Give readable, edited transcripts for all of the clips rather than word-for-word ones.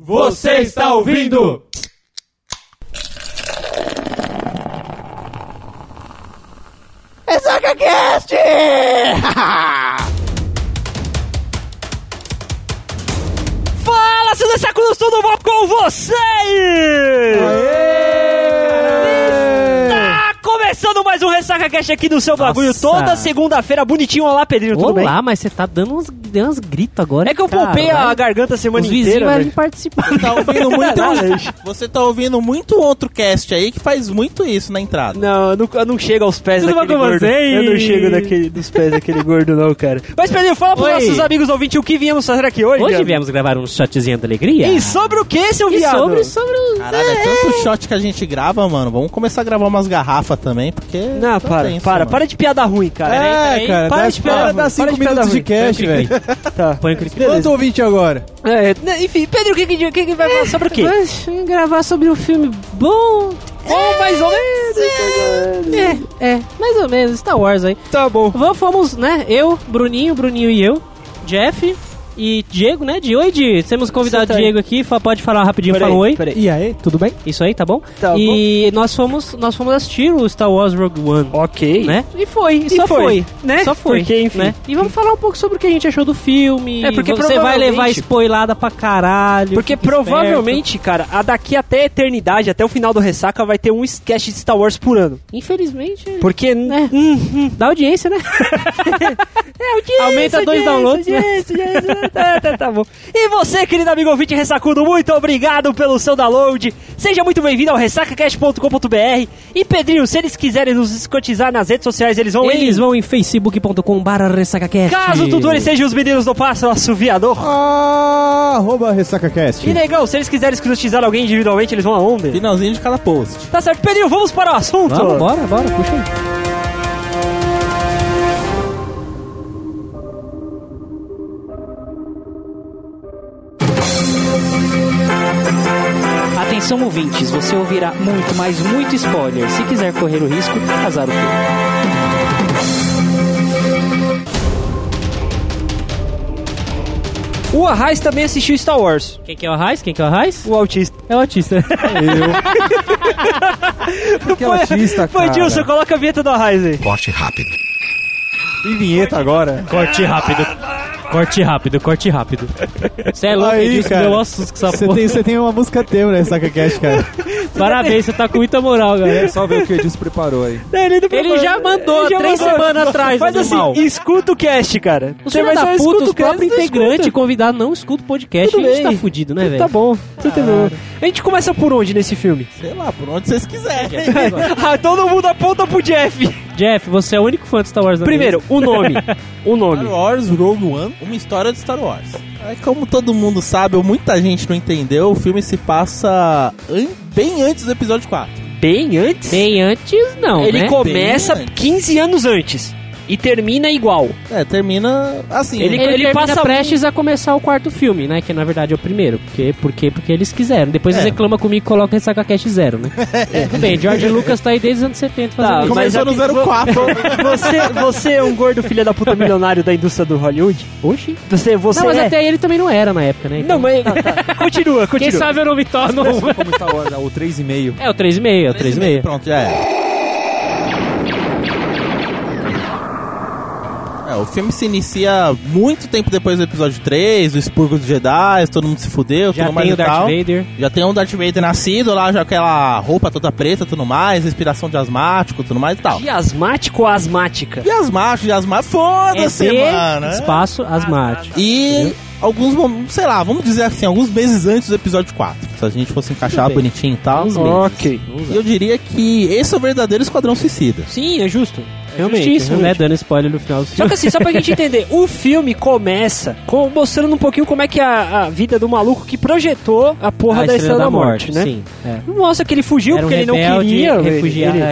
Você está ouvindo? RessacaCast! Fala, seus ressacudos, tudo bom com vocês? Aê! Está começando mais um RessacaCast aqui no seu bagulho, toda segunda-feira, bonitinho. Olá, Pedrinho, tudo bem? Olá, mas você tá dando uns... Deu uns gritos agora. É que eu poupei a garganta a semana inteira. Os vizinhos participaram. Você tá ouvindo muito outro cast aí que faz muito isso na entrada. Não, eu não chego aos pés daquele gordo. Eu não chego dos pés daquele gordo não, cara. Mas, Pedrinho, fala pros nossos amigos ouvintes o que viemos fazer aqui hoje. Hoje viemos gravar um shotzinho da alegria. E sobre o que, seu viado? Sobre o... Caralho, é tanto shot que a gente grava, mano. Vamos começar a gravar umas garrafas também, porque... Não, para de piada ruim, cara. É, cara. Para de piada ruim. Dá 5 minutos de cast, velho. Tá. Quanto ouvinte agora? Enfim, Pedro, o que vai falar sobre o quê? Gravar sobre um filme bom... Ou mais ou menos. Mais ou menos, Star Wars aí. Tá bom. Fomos, né, eu, Bruninho e eu, Jeff e Diego, né, de oi, Di. Temos convidado o Diego aqui, pode falar rapidinho, fala oi. E aí, tudo bem? Isso aí, tá bom? Tá e bom. Nós fomos assistir o Star Wars Rogue One. Ok. Né? E só foi. Porque, enfim. Né? E vamos falar um pouco sobre o que a gente achou do filme. É, porque você vai levar spoilada pra caralho. Porque provavelmente, esperto. Cara, daqui até a eternidade, até o final do Ressaca, vai ter um sketch de Star Wars por ano. Infelizmente. Porque, né? Dá audiência, né? Audiência. Aumenta 2 downloads, né? Tá bom. E você, querido amigo ouvinte ressacudo, muito obrigado pelo seu download. Seja muito bem-vindo ao RessacaCast.com.br. E Pedrinho, se eles quiserem nos escotizar nas redes sociais, eles vão em facebook.com/RessacaCast. Caso tutores sejam os meninos do Pássaro Assoviador, @RessacaCast. E Negão, se eles quiserem escotizar alguém individualmente, eles vão aonde? Finalzinho de cada post. Tá certo, Pedrinho, vamos para o assunto. Vamos, bora, puxa aí. Atenção, ouvintes, você ouvirá muito, mas muito spoiler. Se quiser correr o risco, azar o filme. O Arraiz também assistiu Star Wars. Quem que é o Arraiz? O autista. É o autista. É eu. Porque é autista, cara. Dilson, coloca a vinheta do Arraiz aí. Corte rápido. E vinheta agora? Corte rápido. Corte rápido. Você é louco, Edilson, cara. Meu ossos com essa porra. Você tem uma música tema, né, RessacaCast, cara? Parabéns, você tá com muita moral, galera. Só ver o que o Edilson preparou aí. Ele já mandou 3 semanas atrás. Mas assim, escuta o cast, cara. Você vai dar puta, os próprios integrantes convidados não escuta o podcast. Tudo a gente bem. Tá fudido, né, velho? Tá bom, você entendeu. A gente começa por onde nesse filme? Sei lá, por onde vocês quiserem. Todo mundo aponta pro Jeff. Jeff, você é o único fã de Star Wars. Primeiro, o nome. Star Wars Rogue One, uma história de Star Wars. Como todo mundo sabe, ou muita gente não entendeu, o filme se passa bem antes do episódio 4. Bem antes? Bem antes não, ele né? começa 15 anos antes. E termina igual. Termina assim. Ele passa prestes a começar o quarto filme, né? Que na verdade é o primeiro. Porque eles quiseram. Depois eles reclamam comigo e colocam RessacaCast 0, né? Tudo bem, George Lucas tá aí desde os anos 70 fazendo isso. Começou mas no 04. Você é um gordo filho da puta milionário da indústria do Hollywood? Oxi. Você não, mas até ele também não era na época, né? Então... Não, mas... Tá. Continua. Quem sabe eu não me torno... O 3,5. É o 3,5, Pronto, já é. O filme se inicia muito tempo depois do episódio 3, o expurgo dos Jedi, todo mundo se fudeu, já tudo mais e tal. Já tem um Darth Vader nascido lá, já aquela roupa toda preta, tudo mais, respiração de asmático, tudo mais e tal. De asmático ou asmática? De asmático, foda-se, mano. Espaço asmático. E... Alguns, sei lá, vamos dizer assim, alguns meses antes do episódio 4. Se a gente fosse encaixar bonitinho e tal. Ok. E eu diria que esse é o verdadeiro Esquadrão Suicida. Sim, é justo. Realmente. Né? Dando spoiler no final do filme. Só que assim, só pra gente entender, o filme começa mostrando um pouquinho como é que é a vida do maluco que projetou a porra da Estrela da Morte, né? Sim. Mostra que ele fugiu porque ele não queria.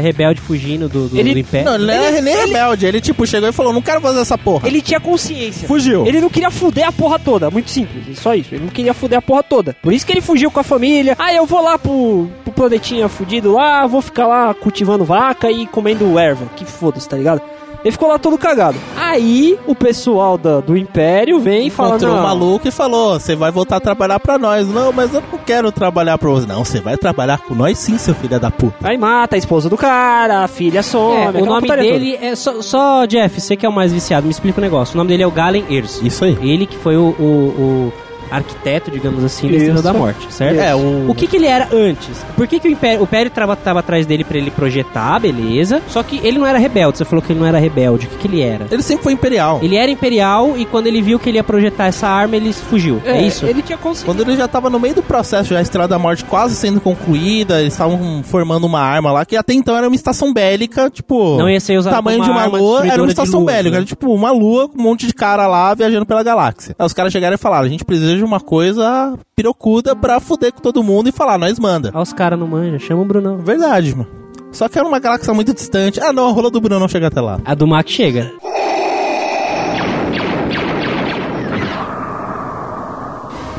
Rebelde fugindo do Império. Não, ele não é nem rebelde. Ele tipo chegou e falou, não quero fazer essa porra. Ele tinha consciência. Fugiu. Ele não queria fuder a porra toda. Muito simples, só isso. Ele não queria foder a porra toda. Por isso que ele fugiu com a família. Eu vou lá pro planetinha fudido lá, vou ficar lá cultivando vaca e comendo erva. Que foda-se, tá ligado? Ele ficou lá todo cagado. Aí o pessoal do Império vem e fala... Encontrou um maluco e falou, você vai voltar a trabalhar pra nós. Não, mas eu não quero trabalhar pra você. Não, você vai trabalhar com nós sim, seu filho da puta. Aí mata a esposa do cara, a filha some. O nome dele toda. É... Só, Jeff, você que é o mais viciado, me explica o negócio. O nome dele é o Galen Erso. Isso aí. Ele que foi o arquiteto, digamos assim, da Estrela da Morte, certo? É, o que ele era antes? Por que o Império tava atrás dele pra ele projetar, beleza? Só que ele não era rebelde, você falou que ele não era rebelde. O que ele era? Ele sempre foi imperial. Ele era imperial e quando ele viu que ele ia projetar essa arma, ele fugiu, é isso? Ele tinha conseguido. Quando ele já tava no meio do processo, já a Estrela da Morte quase sendo concluída, eles estavam formando uma arma lá, que até então era uma estação bélica, tipo... Não ia ser usado tamanho de uma lua, era uma estação luz, bélica, né? Era tipo uma lua com um monte de cara lá viajando pela galáxia. Aí os caras chegaram e falaram, a gente precisa de uma coisa pirocuda pra fuder com todo mundo e falar, nós manda. Ah, os caras não manjam, chama o Brunão. Verdade, mano. Só que era uma galáxia muito distante. Ah, não, a rola do Brunão não chega até lá. A do Mac chega.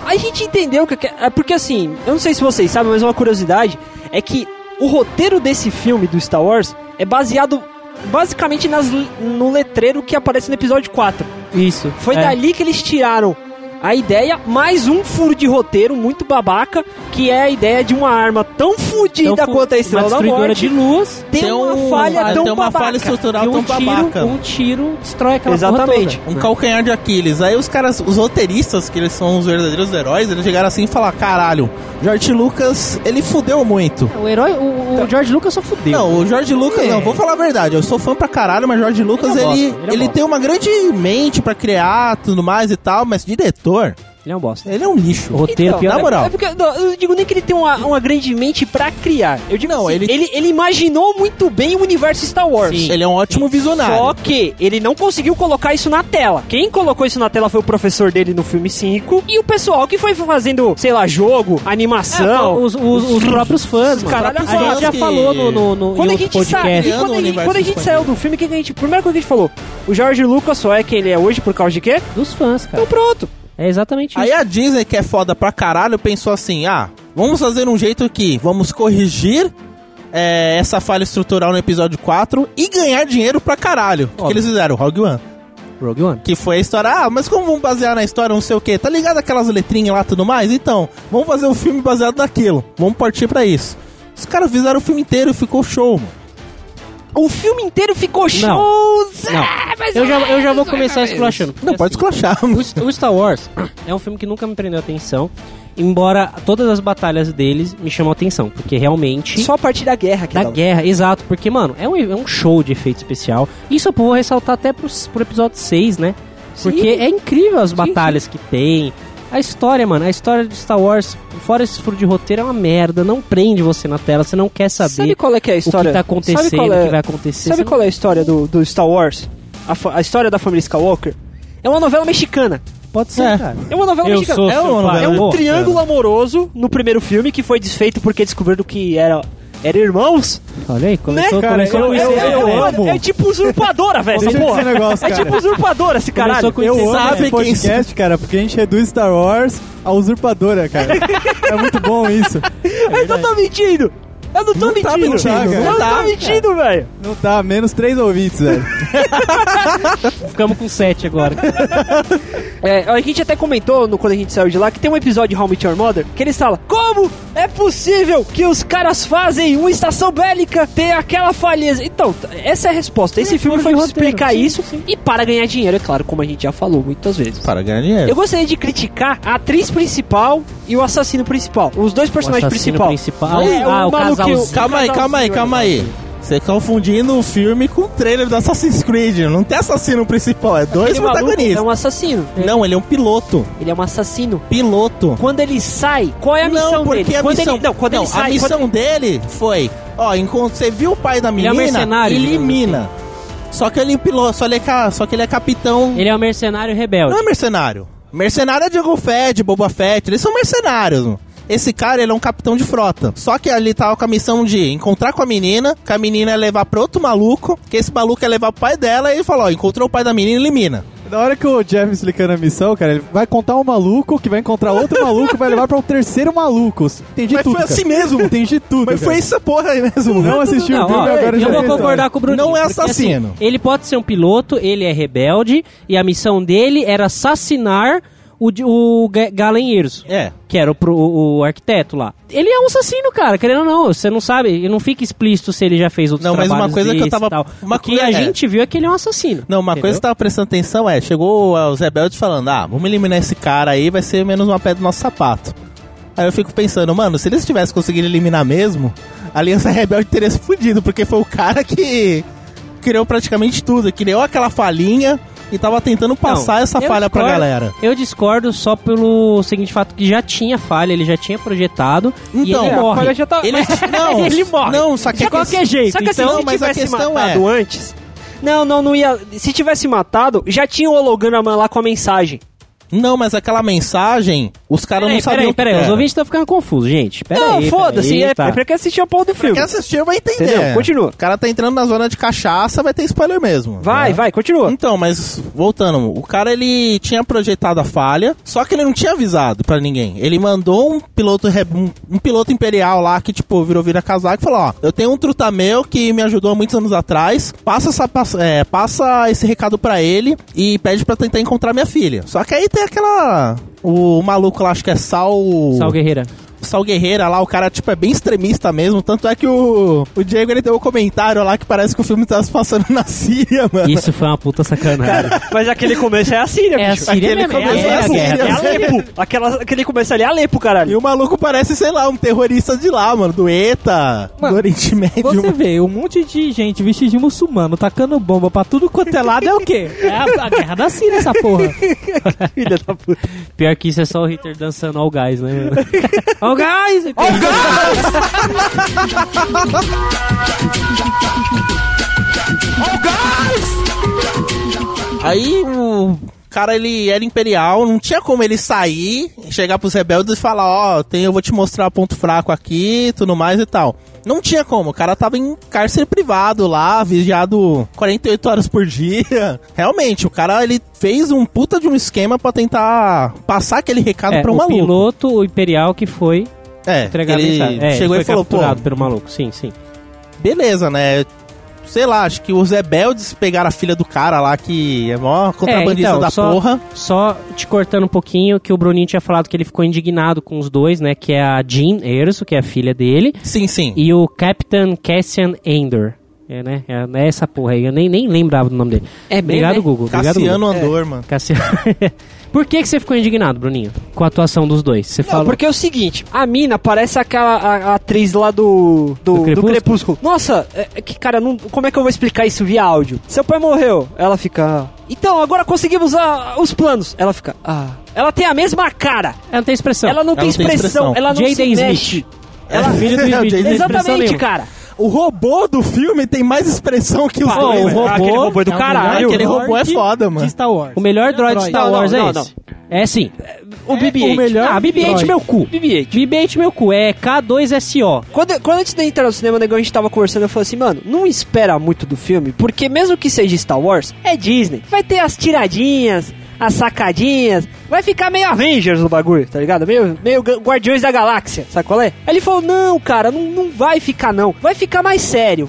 A gente entendeu que... Porque assim, eu não sei se vocês sabem, mas uma curiosidade é que o roteiro desse filme do Star Wars é baseado basicamente no letreiro que aparece no episódio 4. Isso. Foi dali que eles tiraram a ideia, mais um furo de roteiro muito babaca, que é a ideia de uma arma tão fodida quanto a Estrela da Morte, de luz, tem uma falha tão babaca. Tem uma falha estrutural tão babaca. Um tiro destrói aquela porra toda. Exatamente. Um calcanhar de Aquiles. Aí os caras, os roteiristas, que eles são os verdadeiros heróis, eles chegaram assim e falaram, caralho, George Lucas, ele fudeu muito. O herói, o George Lucas só fudeu. Não, o George Lucas, não, vou falar a verdade, eu sou fã pra caralho, mas George Lucas, ele tem uma grande mente pra criar, tudo mais e tal, mas diretor, ele é um bosta. Ele é um lixo. O roteiro então, pior. Na moral. Eu não digo nem que ele tem uma grande mente pra criar. Eu digo não, assim, ele imaginou muito bem o universo Star Wars. Sim, ele é um ótimo visionário. Só que ele não conseguiu colocar isso na tela. Quem colocou isso na tela foi o professor dele no filme 5 e o pessoal que foi fazendo, sei lá, jogo, animação. Os próprios fãs, mano. Caralho, a gente já falou no quando a gente podcast. Quando a gente saiu do filme, o que a gente... Primeira coisa que a gente falou, o George Lucas só é quem ele é hoje por causa de quê? Dos fãs, cara. Então pronto. É exatamente isso. Aí a Disney, que é foda pra caralho, pensou assim, vamos fazer um jeito que vamos corrigir essa falha estrutural no episódio 4 e ganhar dinheiro pra caralho. O que eles fizeram? Rogue One. Que foi a história, mas como vamos basear na história, não sei o que, tá ligado aquelas letrinhas lá e tudo mais? Então, vamos fazer um filme baseado naquilo, vamos partir pra isso. Os caras fizeram o filme inteiro e ficou show, mano. O filme inteiro ficou show! Não. Eu já vou começar esculachando. Não, pode esculachar. O Star Wars é um filme que nunca me prendeu atenção, embora todas as batalhas deles me chamam atenção, porque realmente... Só a partir da guerra. Exato, porque, mano, é um show de efeito especial. Isso eu vou ressaltar até pro episódio 6, né? Porque é incrível as batalhas que tem... A história, mano, a história de Star Wars, fora esse furo de roteiro, é uma merda. Não prende você na tela, você não quer saber. Sabe qual é que é a história? O que tá acontecendo, o que vai acontecer. Sabe qual é a história do Star Wars? A história da família Skywalker? É uma novela mexicana. Pode ser, cara. É uma novela mexicana. É um triângulo amoroso no primeiro filme que foi desfeito porque descobriram que era irmãos? Olha aí, começou, né? Eu amo. É tipo usurpadora, velho, essa porra. Negócio, é tipo usurpadora, esse caralho. Eu amo esse podcast, cara, porque a gente reduz Star Wars a usurpadora, cara. É muito bom isso. Então tá mentindo. Eu não tô mentindo. Não tá mentindo, velho. Não tá, menos 3 ouvintes, velho. Ficamos com 7 agora. A gente até comentou, quando a gente saiu de lá, que tem um episódio de How I Met Your Mother, que eles falam, como é possível que os caras fazem uma estação bélica ter aquela falheza? Então, essa é a resposta. Esse filme foi explicar isso e para ganhar dinheiro, é claro, como a gente já falou muitas vezes. Para ganhar dinheiro. Eu gostaria de criticar a atriz principal e o assassino principal. Os dois personagens principais. O maluco. Calma aí. Você confundindo o filme com o trailer do Assassin's Creed. Não tem assassino principal, é dois protagonistas. É um assassino. Não, ele é um piloto. Ele é um assassino. Piloto. Quando ele sai, qual é a missão dele? A missão dele foi... Ó, enquanto você viu o pai da menina, elimina. Só que ele é piloto, só que ele é capitão... Ele é um mercenário rebelde. Não é mercenário. Mercenário é Django Fett, Boba Fett. Eles são mercenários, mano. Esse cara, ele é um capitão de frota. Só que ele tava com a missão de encontrar com a menina, que a menina ia levar pra outro maluco, que esse maluco ia levar pro pai dela, e ele falou, encontrou o pai da menina e elimina. na hora que o Jeff explicando a missão, cara, ele vai contar um maluco que vai encontrar outro maluco, vai levar pra um terceiro maluco. Entendi tudo. Mas foi assim mesmo. Entendi tudo. Mas foi essa porra aí mesmo. Não assistiu o filme, agora já. Eu vou concordar com o Bruninho. Não é assassino. Porque, assim, ele pode ser um piloto, ele é rebelde, e a missão dele era assassinar o Galen Erso. É. Que era o arquiteto lá. Ele é um assassino, cara, querendo ou não. Você não sabe, não fica explícito se ele já fez outros trabalhos. Não, mas uma coisa que eu tava... O que a gente viu é que ele é um assassino. Não, uma coisa que eu tava prestando atenção é, chegou os rebeldes falando, ah, vamos eliminar esse cara aí, vai ser menos uma pedra do nosso sapato. Aí eu fico pensando, mano, se eles tivessem conseguido eliminar mesmo, a Aliança Rebelde teria se fudido, porque foi o cara que criou praticamente tudo. Criou aquela falinha... E tava tentando passar essa falha pra galera. Eu discordo só pelo seguinte fato que já tinha falha, ele já tinha projetado. Então, e ele morre. A falha já tá... ele morre. Não, só que de qualquer jeito. Só que assim, então, se mas tivesse matado antes... Não ia... Se tivesse matado, já tinha o holograma lá com a mensagem. Não, mas aquela mensagem, os caras não sabiam. Peraí, os ouvintes estão ficando confusos, gente. Não, foda-se, é pra quem assistiu a porra do filme. Pra quem assistiu vai entender. Entendeu? Continua. O cara tá entrando na zona de cachaça, vai ter spoiler mesmo. Vai, continua. Então, mas voltando, o cara ele tinha projetado a falha, só que ele não tinha avisado pra ninguém. Ele mandou um piloto imperial lá que, tipo, vira-casaco e falou: ó, eu tenho um truta meu que me ajudou há muitos anos atrás, passa esse recado pra ele e pede pra tentar encontrar minha filha. Só que aí tem aquela... O maluco lá, acho que é Saw Gerrera. Saw Gerrera lá, o cara, tipo, é bem extremista mesmo. Tanto é que o Diego, ele deu um comentário lá que parece que o filme tava se passando na Síria, mano. Isso foi uma puta sacanagem. Cara, mas aquele começo é a Síria, bicho. É a Síria Alepo. Aquele começo ali é Alepo, caralho. E o maluco parece, sei lá, um terrorista de lá, mano. Do ETA, do Oriente Médio. Você vê, um monte de gente vestida de muçulmano, tacando bomba pra tudo quanto é lado, é o quê? É a guerra da Síria, essa porra. Filha da puta. Pior que isso é só o Hitler dançando ao gás, né, mano? Oh, guys! Oh, guys! Oh, guys! Aí o cara, ele era imperial, não tinha como ele sair, chegar pros rebeldes e falar, eu vou te mostrar ponto fraco aqui, tudo mais e tal. Não tinha como, o cara tava em cárcere privado lá, vigiado 48 horas por dia. Realmente, o cara, ele fez um puta de um esquema pra tentar passar aquele recado pra um maluco. Piloto, o imperial que foi entregar ele a mensagem. Chegou e falou, capturado pelo maluco, sim. Beleza, né? Sei lá, acho que os rebeldes pegaram a filha do cara lá, que é mó contrabandista da porra. Só te cortando um pouquinho, que o Bruninho tinha falado que ele ficou indignado com os dois, né? Que é a Jyn Erso, que é a filha dele. Sim. E o Capitão Cassian Andor. É essa porra aí. Eu nem lembrava do nome dele. Obrigado, Google. Cassiano Andor, mano. Cassiano... Por que você ficou indignado, Bruninho? Com a atuação dos dois? Porque é o seguinte, a mina parece aquela a atriz lá do Crepúsculo. Nossa, como é que eu vou explicar isso via áudio? Seu pai morreu. Ela fica... Então, agora conseguimos os planos. Ela fica... Ela tem a mesma cara. Ela não tem expressão. Ela não Jaden se mexe. Ela filho do Smith. Exatamente, cara. O robô do filme tem mais expressão que os dois. Aquele robô é do caralho. Aquele robô é foda, mano. O melhor droid de Star Wars é esse. É sim. O BB-8. O melhor. BB-8 meu cu. BB-8 meu cu. É K2SO. Quando antes de entrar no cinema, a gente tava conversando, eu falei assim, mano, não espera muito do filme, porque mesmo que seja Star Wars, é Disney. Vai ter as tiradinhas, as sacadinhas, vai ficar meio Avengers no bagulho, tá ligado? Meio Guardiões da Galáxia, sabe qual é? Aí ele falou, não, cara, não vai ficar não, vai ficar mais sério.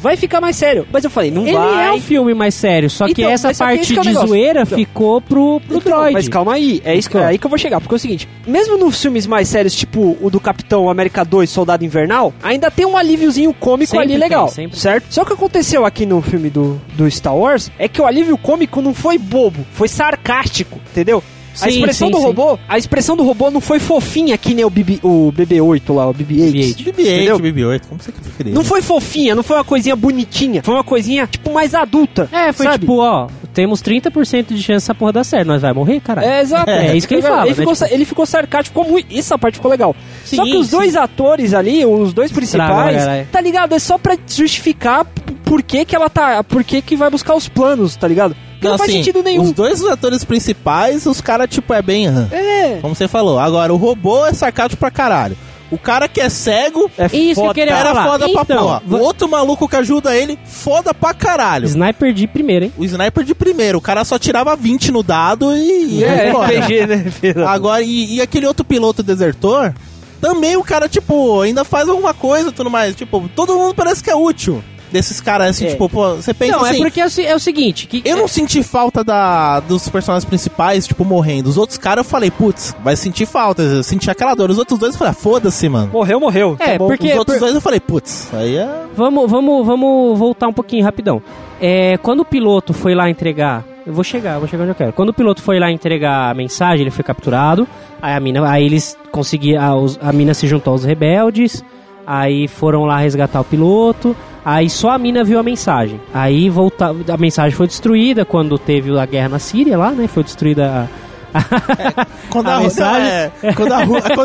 Mas eu falei, ele é um filme mais sério, só que essa parte de zoeira ficou pro droid. Mas calma aí, é aí que eu vou chegar, porque é o seguinte, mesmo nos filmes mais sérios, tipo o do Capitão América 2, Soldado Invernal, ainda tem um alíviozinho cômico sempre ali legal, certo? Só que o que aconteceu aqui no filme do Star Wars é que o alívio cômico não foi bobo, foi sarcástico, entendeu? Sim, a expressão do robô não foi fofinha que nem o BB-8 lá, o BB-8. BB-8, como você preferir? Não foi fofinha, não foi uma coisinha bonitinha, foi uma coisinha, tipo, mais adulta. Foi sabe? Tipo, temos 30% de chance dessa porra dar certo, nós vai morrer, caralho. Exato. É isso que ele fala. Ele ficou sarcástico, ficou muito... Essa parte ficou legal. Sim, só que os dois atores ali, os dois principais, tá ligado? É só pra justificar por que que vai buscar os planos, tá ligado? Não faz sentido nenhum. Os dois atores principais, os caras, tipo, é bem... Como você falou. Agora, o robô é sarcástico pra caralho. O cara que é cego é isso foda, que eu queria era falar. Foda então, pra porra. O outro maluco que ajuda ele, foda pra caralho. Sniper de primeira, hein? O sniper de primeiro. O cara só tirava 20 no dado e RPG, né? Agora, e aquele outro piloto desertor, também o cara, tipo, ainda faz alguma coisa e tudo mais. Tipo, todo mundo parece que é útil. Desses caras, assim, tipo, pô, você pensa não, assim... Não, é porque é o seguinte... Que... Eu não senti falta dos personagens principais, tipo, morrendo. Os outros caras, eu falei, putz, vai sentir falta. Eu senti aquela dor. Os outros dois, eu falei, ah, foda-se, mano. Morreu. É, tá porque... Os outros dois, eu falei, putz, aí é... Vamos voltar um pouquinho, rapidão. Quando o piloto foi lá entregar... Eu vou chegar onde eu quero. Quando o piloto foi lá entregar a mensagem, ele foi capturado. Aí eles conseguiram... A mina se juntou aos rebeldes. Aí foram lá resgatar o piloto... Aí só a mina viu a mensagem. Aí a mensagem foi destruída quando teve a guerra na Síria lá, né? Foi destruída quando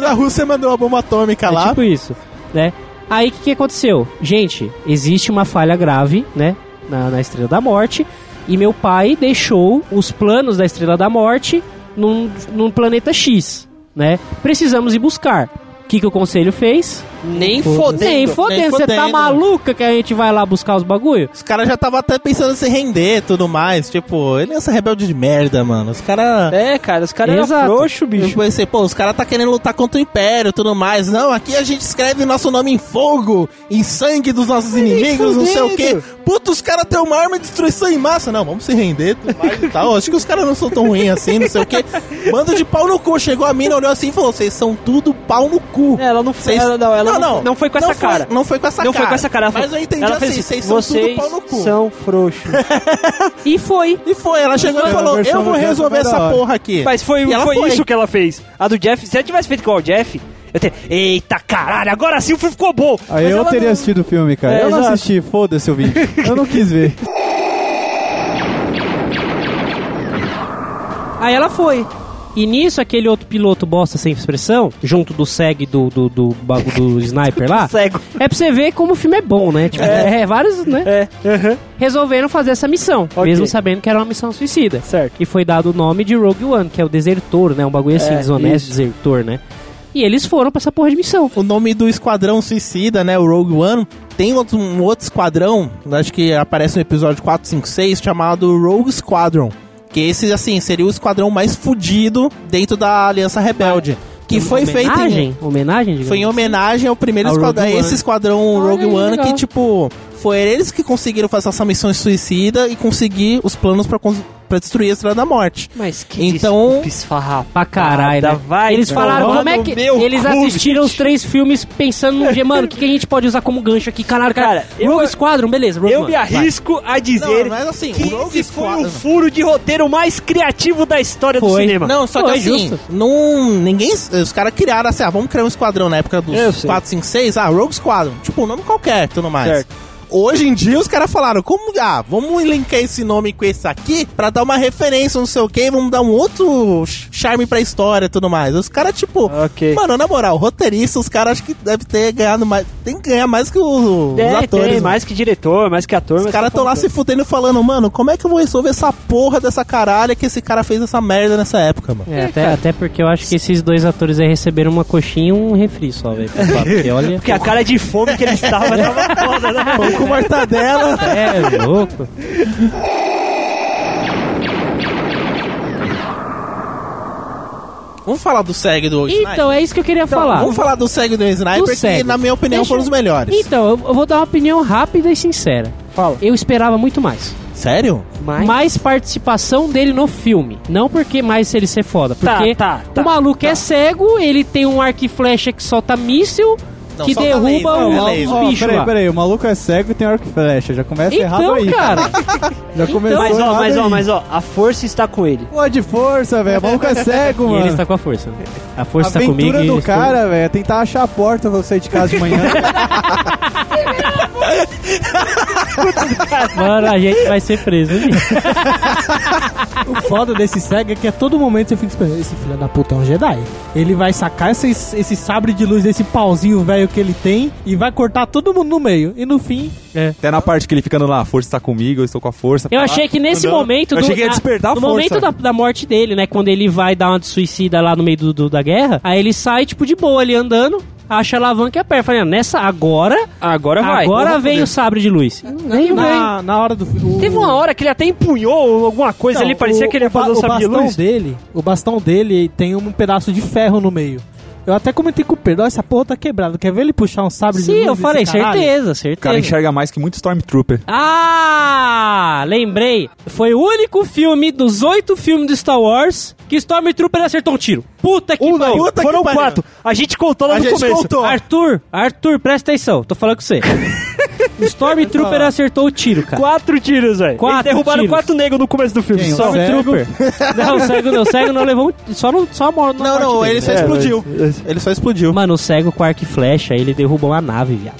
a Rússia mandou a bomba atômica lá. Tipo isso, né? Aí o que aconteceu? Gente, existe uma falha grave, né? Na Estrela da Morte. E meu pai deixou os planos da Estrela da Morte num planeta X, né? Precisamos ir buscar. O que o conselho fez? Nem fodendo. Você tá maluca que a gente vai lá buscar os bagulho? Os caras já estavam até pensando em se render e tudo mais. Tipo, ele é essa rebelde de merda, mano. Os caras... os caras eram frouxos, bicho. Eu pensei, pô, os caras tá querendo lutar contra o Império e tudo mais. Não, aqui a gente escreve nosso nome em fogo, em sangue dos nossos inimigos, não sei o quê. Puta, os caras têm uma arma de destruição em massa. Não, vamos se render, tudo mais e tal. Acho que os caras não são tão ruins assim, não sei o quê. Bando de pau no cu. Chegou a mina, olhou assim e falou, vocês são tudo pau no cu. Ela não foi. Não foi com essa cara. Não foi com essa cara. Mas eu entendi assim, vocês são tudo pau no cu. Vocês são frouxos. E foi. Ela chegou e falou, eu vou resolver essa porra aqui. Mas foi isso que ela fez. A do Jeff, se ela tivesse feito igual o Jeff... Eita caralho, agora sim o filme ficou bom. Aí eu teria assistido o filme, cara. Eu não assisti, foda-se o vídeo. Eu não quis ver. Aí ela foi. E nisso, aquele outro piloto bosta sem expressão, junto do SEG do sniper lá, cego. É pra você ver como o filme é bom, né? Tipo, vários, né? Resolveram fazer essa missão, mesmo sabendo que era uma missão suicida. Certo. E foi dado o nome de Rogue One, que é o desertor, né? Um bagulho assim, desonesto, desertor, né? E eles foram pra essa porra de missão. O nome do esquadrão suicida, né? O Rogue One. Tem um outro esquadrão, acho que aparece no episódio 456, chamado Rogue Squadron. Que esse, assim, seria o esquadrão mais fudido dentro da Aliança Rebelde. Que foi feito em... Homenagem? Foi em homenagem ao primeiro esquadrão, esse esquadrão Rogue One, que, tipo... Foi eles que conseguiram fazer essa missão suicida e conseguir os planos pra destruir a Estrela da Morte. Mas que então, esfarrapada pra caralho, né? Eles falaram, como é que... Eles assistiram os três filmes pensando no G, mano, o que a gente pode usar como gancho aqui? Caralho, cara, Rogue Squadron, beleza. Rogue eu me arrisco a dizer que Rogue Squadron foi o furo de roteiro mais criativo da história do cinema. Não, só que assim, ninguém... Os caras criaram assim, vamos criar um esquadrão na época dos 456, Rogue Squadron. Tipo, um nome qualquer, tudo mais. Certo. Hoje em dia os caras falaram, vamos linkar esse nome com esse aqui pra dar uma referência, não sei o que, vamos dar um outro charme pra história e tudo mais. Os caras, tipo, mano, na moral, roteirista, os caras acho que deve ter ganhado mais, tem que ganhar mais que os atores. Mais que diretor, mais que ator. Os caras tão lá se fudendo e falando, mano, como é que eu vou resolver essa porra dessa caralha que esse cara fez essa merda nessa época, mano. Até porque eu acho que esses dois atores aí receberam uma coxinha e um refri só, velho. Porque a cara de fome que eles estavam tava foda, né? Com mortadela. É louco. Vamos falar do SEG do Sniper? Então, é isso que eu queria falar. Vamos falar do SEG do Sniper, que na minha opinião foram os melhores. Então, eu vou dar uma opinião rápida e sincera. Fala. Eu esperava muito mais. Sério? Mais participação dele no filme. Não porque mais ele ser foda. Porque o maluco é cego, ele tem um arco e flecha que solta míssil... que derruba os bichos. Peraí, o maluco é cego e tem arco e flecha. Já começa errado aí. Cara. Já começou errado. Mas a força está com ele. Pô, de força, velho. O maluco é cego, mano. E ele está com a força. A força está comigo. A aventura do cara, velho, é tentar achar a porta pra eu sair de casa de manhã. Mano, a gente vai ser preso, hein? O foda desse cego é que a todo momento você fica esperando. Esse filho da puta é um Jedi. Ele vai sacar esse sabre de luz, esse pauzinho velho que ele tem, e vai cortar todo mundo no meio. E no fim... Até na parte que ele ficando lá, a força tá comigo, eu estou com a força. Eu achei que nesse momento... Eu achei que ia despertar a força. No momento da morte dele, né? Quando ele vai dar uma de suicida lá no meio da guerra, aí ele sai, tipo, de boa ali andando. acha a alavanca e aperta. Falei, nessa, agora vai. Agora vem o sabre de luz. Na hora do... Teve uma hora que ele até empunhou alguma coisa ali, parecia que ele ia fazer o sabre de luz. O bastão dele tem um pedaço de ferro no meio. Eu até comentei com o Pedro, essa porra tá quebrada. Quer ver ele puxar um sabre de luz? Sim, eu falei, certeza. O cara enxerga mais que muito Stormtrooper. Ah, lembrei. Foi o único filme dos 8 filmes do Star Wars que Stormtrooper acertou um tiro. Puta que pariu. Foram 4. A gente contou lá no começo. Arthur, presta atenção. Tô falando com você. O Stormtrooper acertou o tiro, cara. 4 tiros, velho. Eles derrubaram 4 negros no começo do filme. Stormtrooper. Não, o cego não levou... Só a morte. Não, ele só explodiu. Ele só explodiu. Mano, o cego com arco e flecha, ele derrubou uma nave, viado.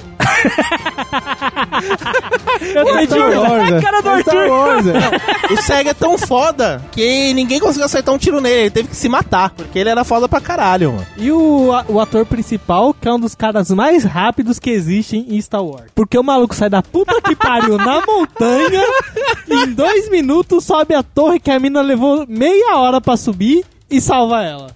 O cego é tão foda que ninguém conseguiu acertar um tiro nele. Ele teve que se matar, porque ele era foda pra caralho, mano. E o ator principal, que é um dos caras mais rápidos que existem em Star Wars. Porque o maluco sai da puta que pariu na montanha, em 2 minutos sobe a torre que a mina levou meia hora pra subir e salva ela.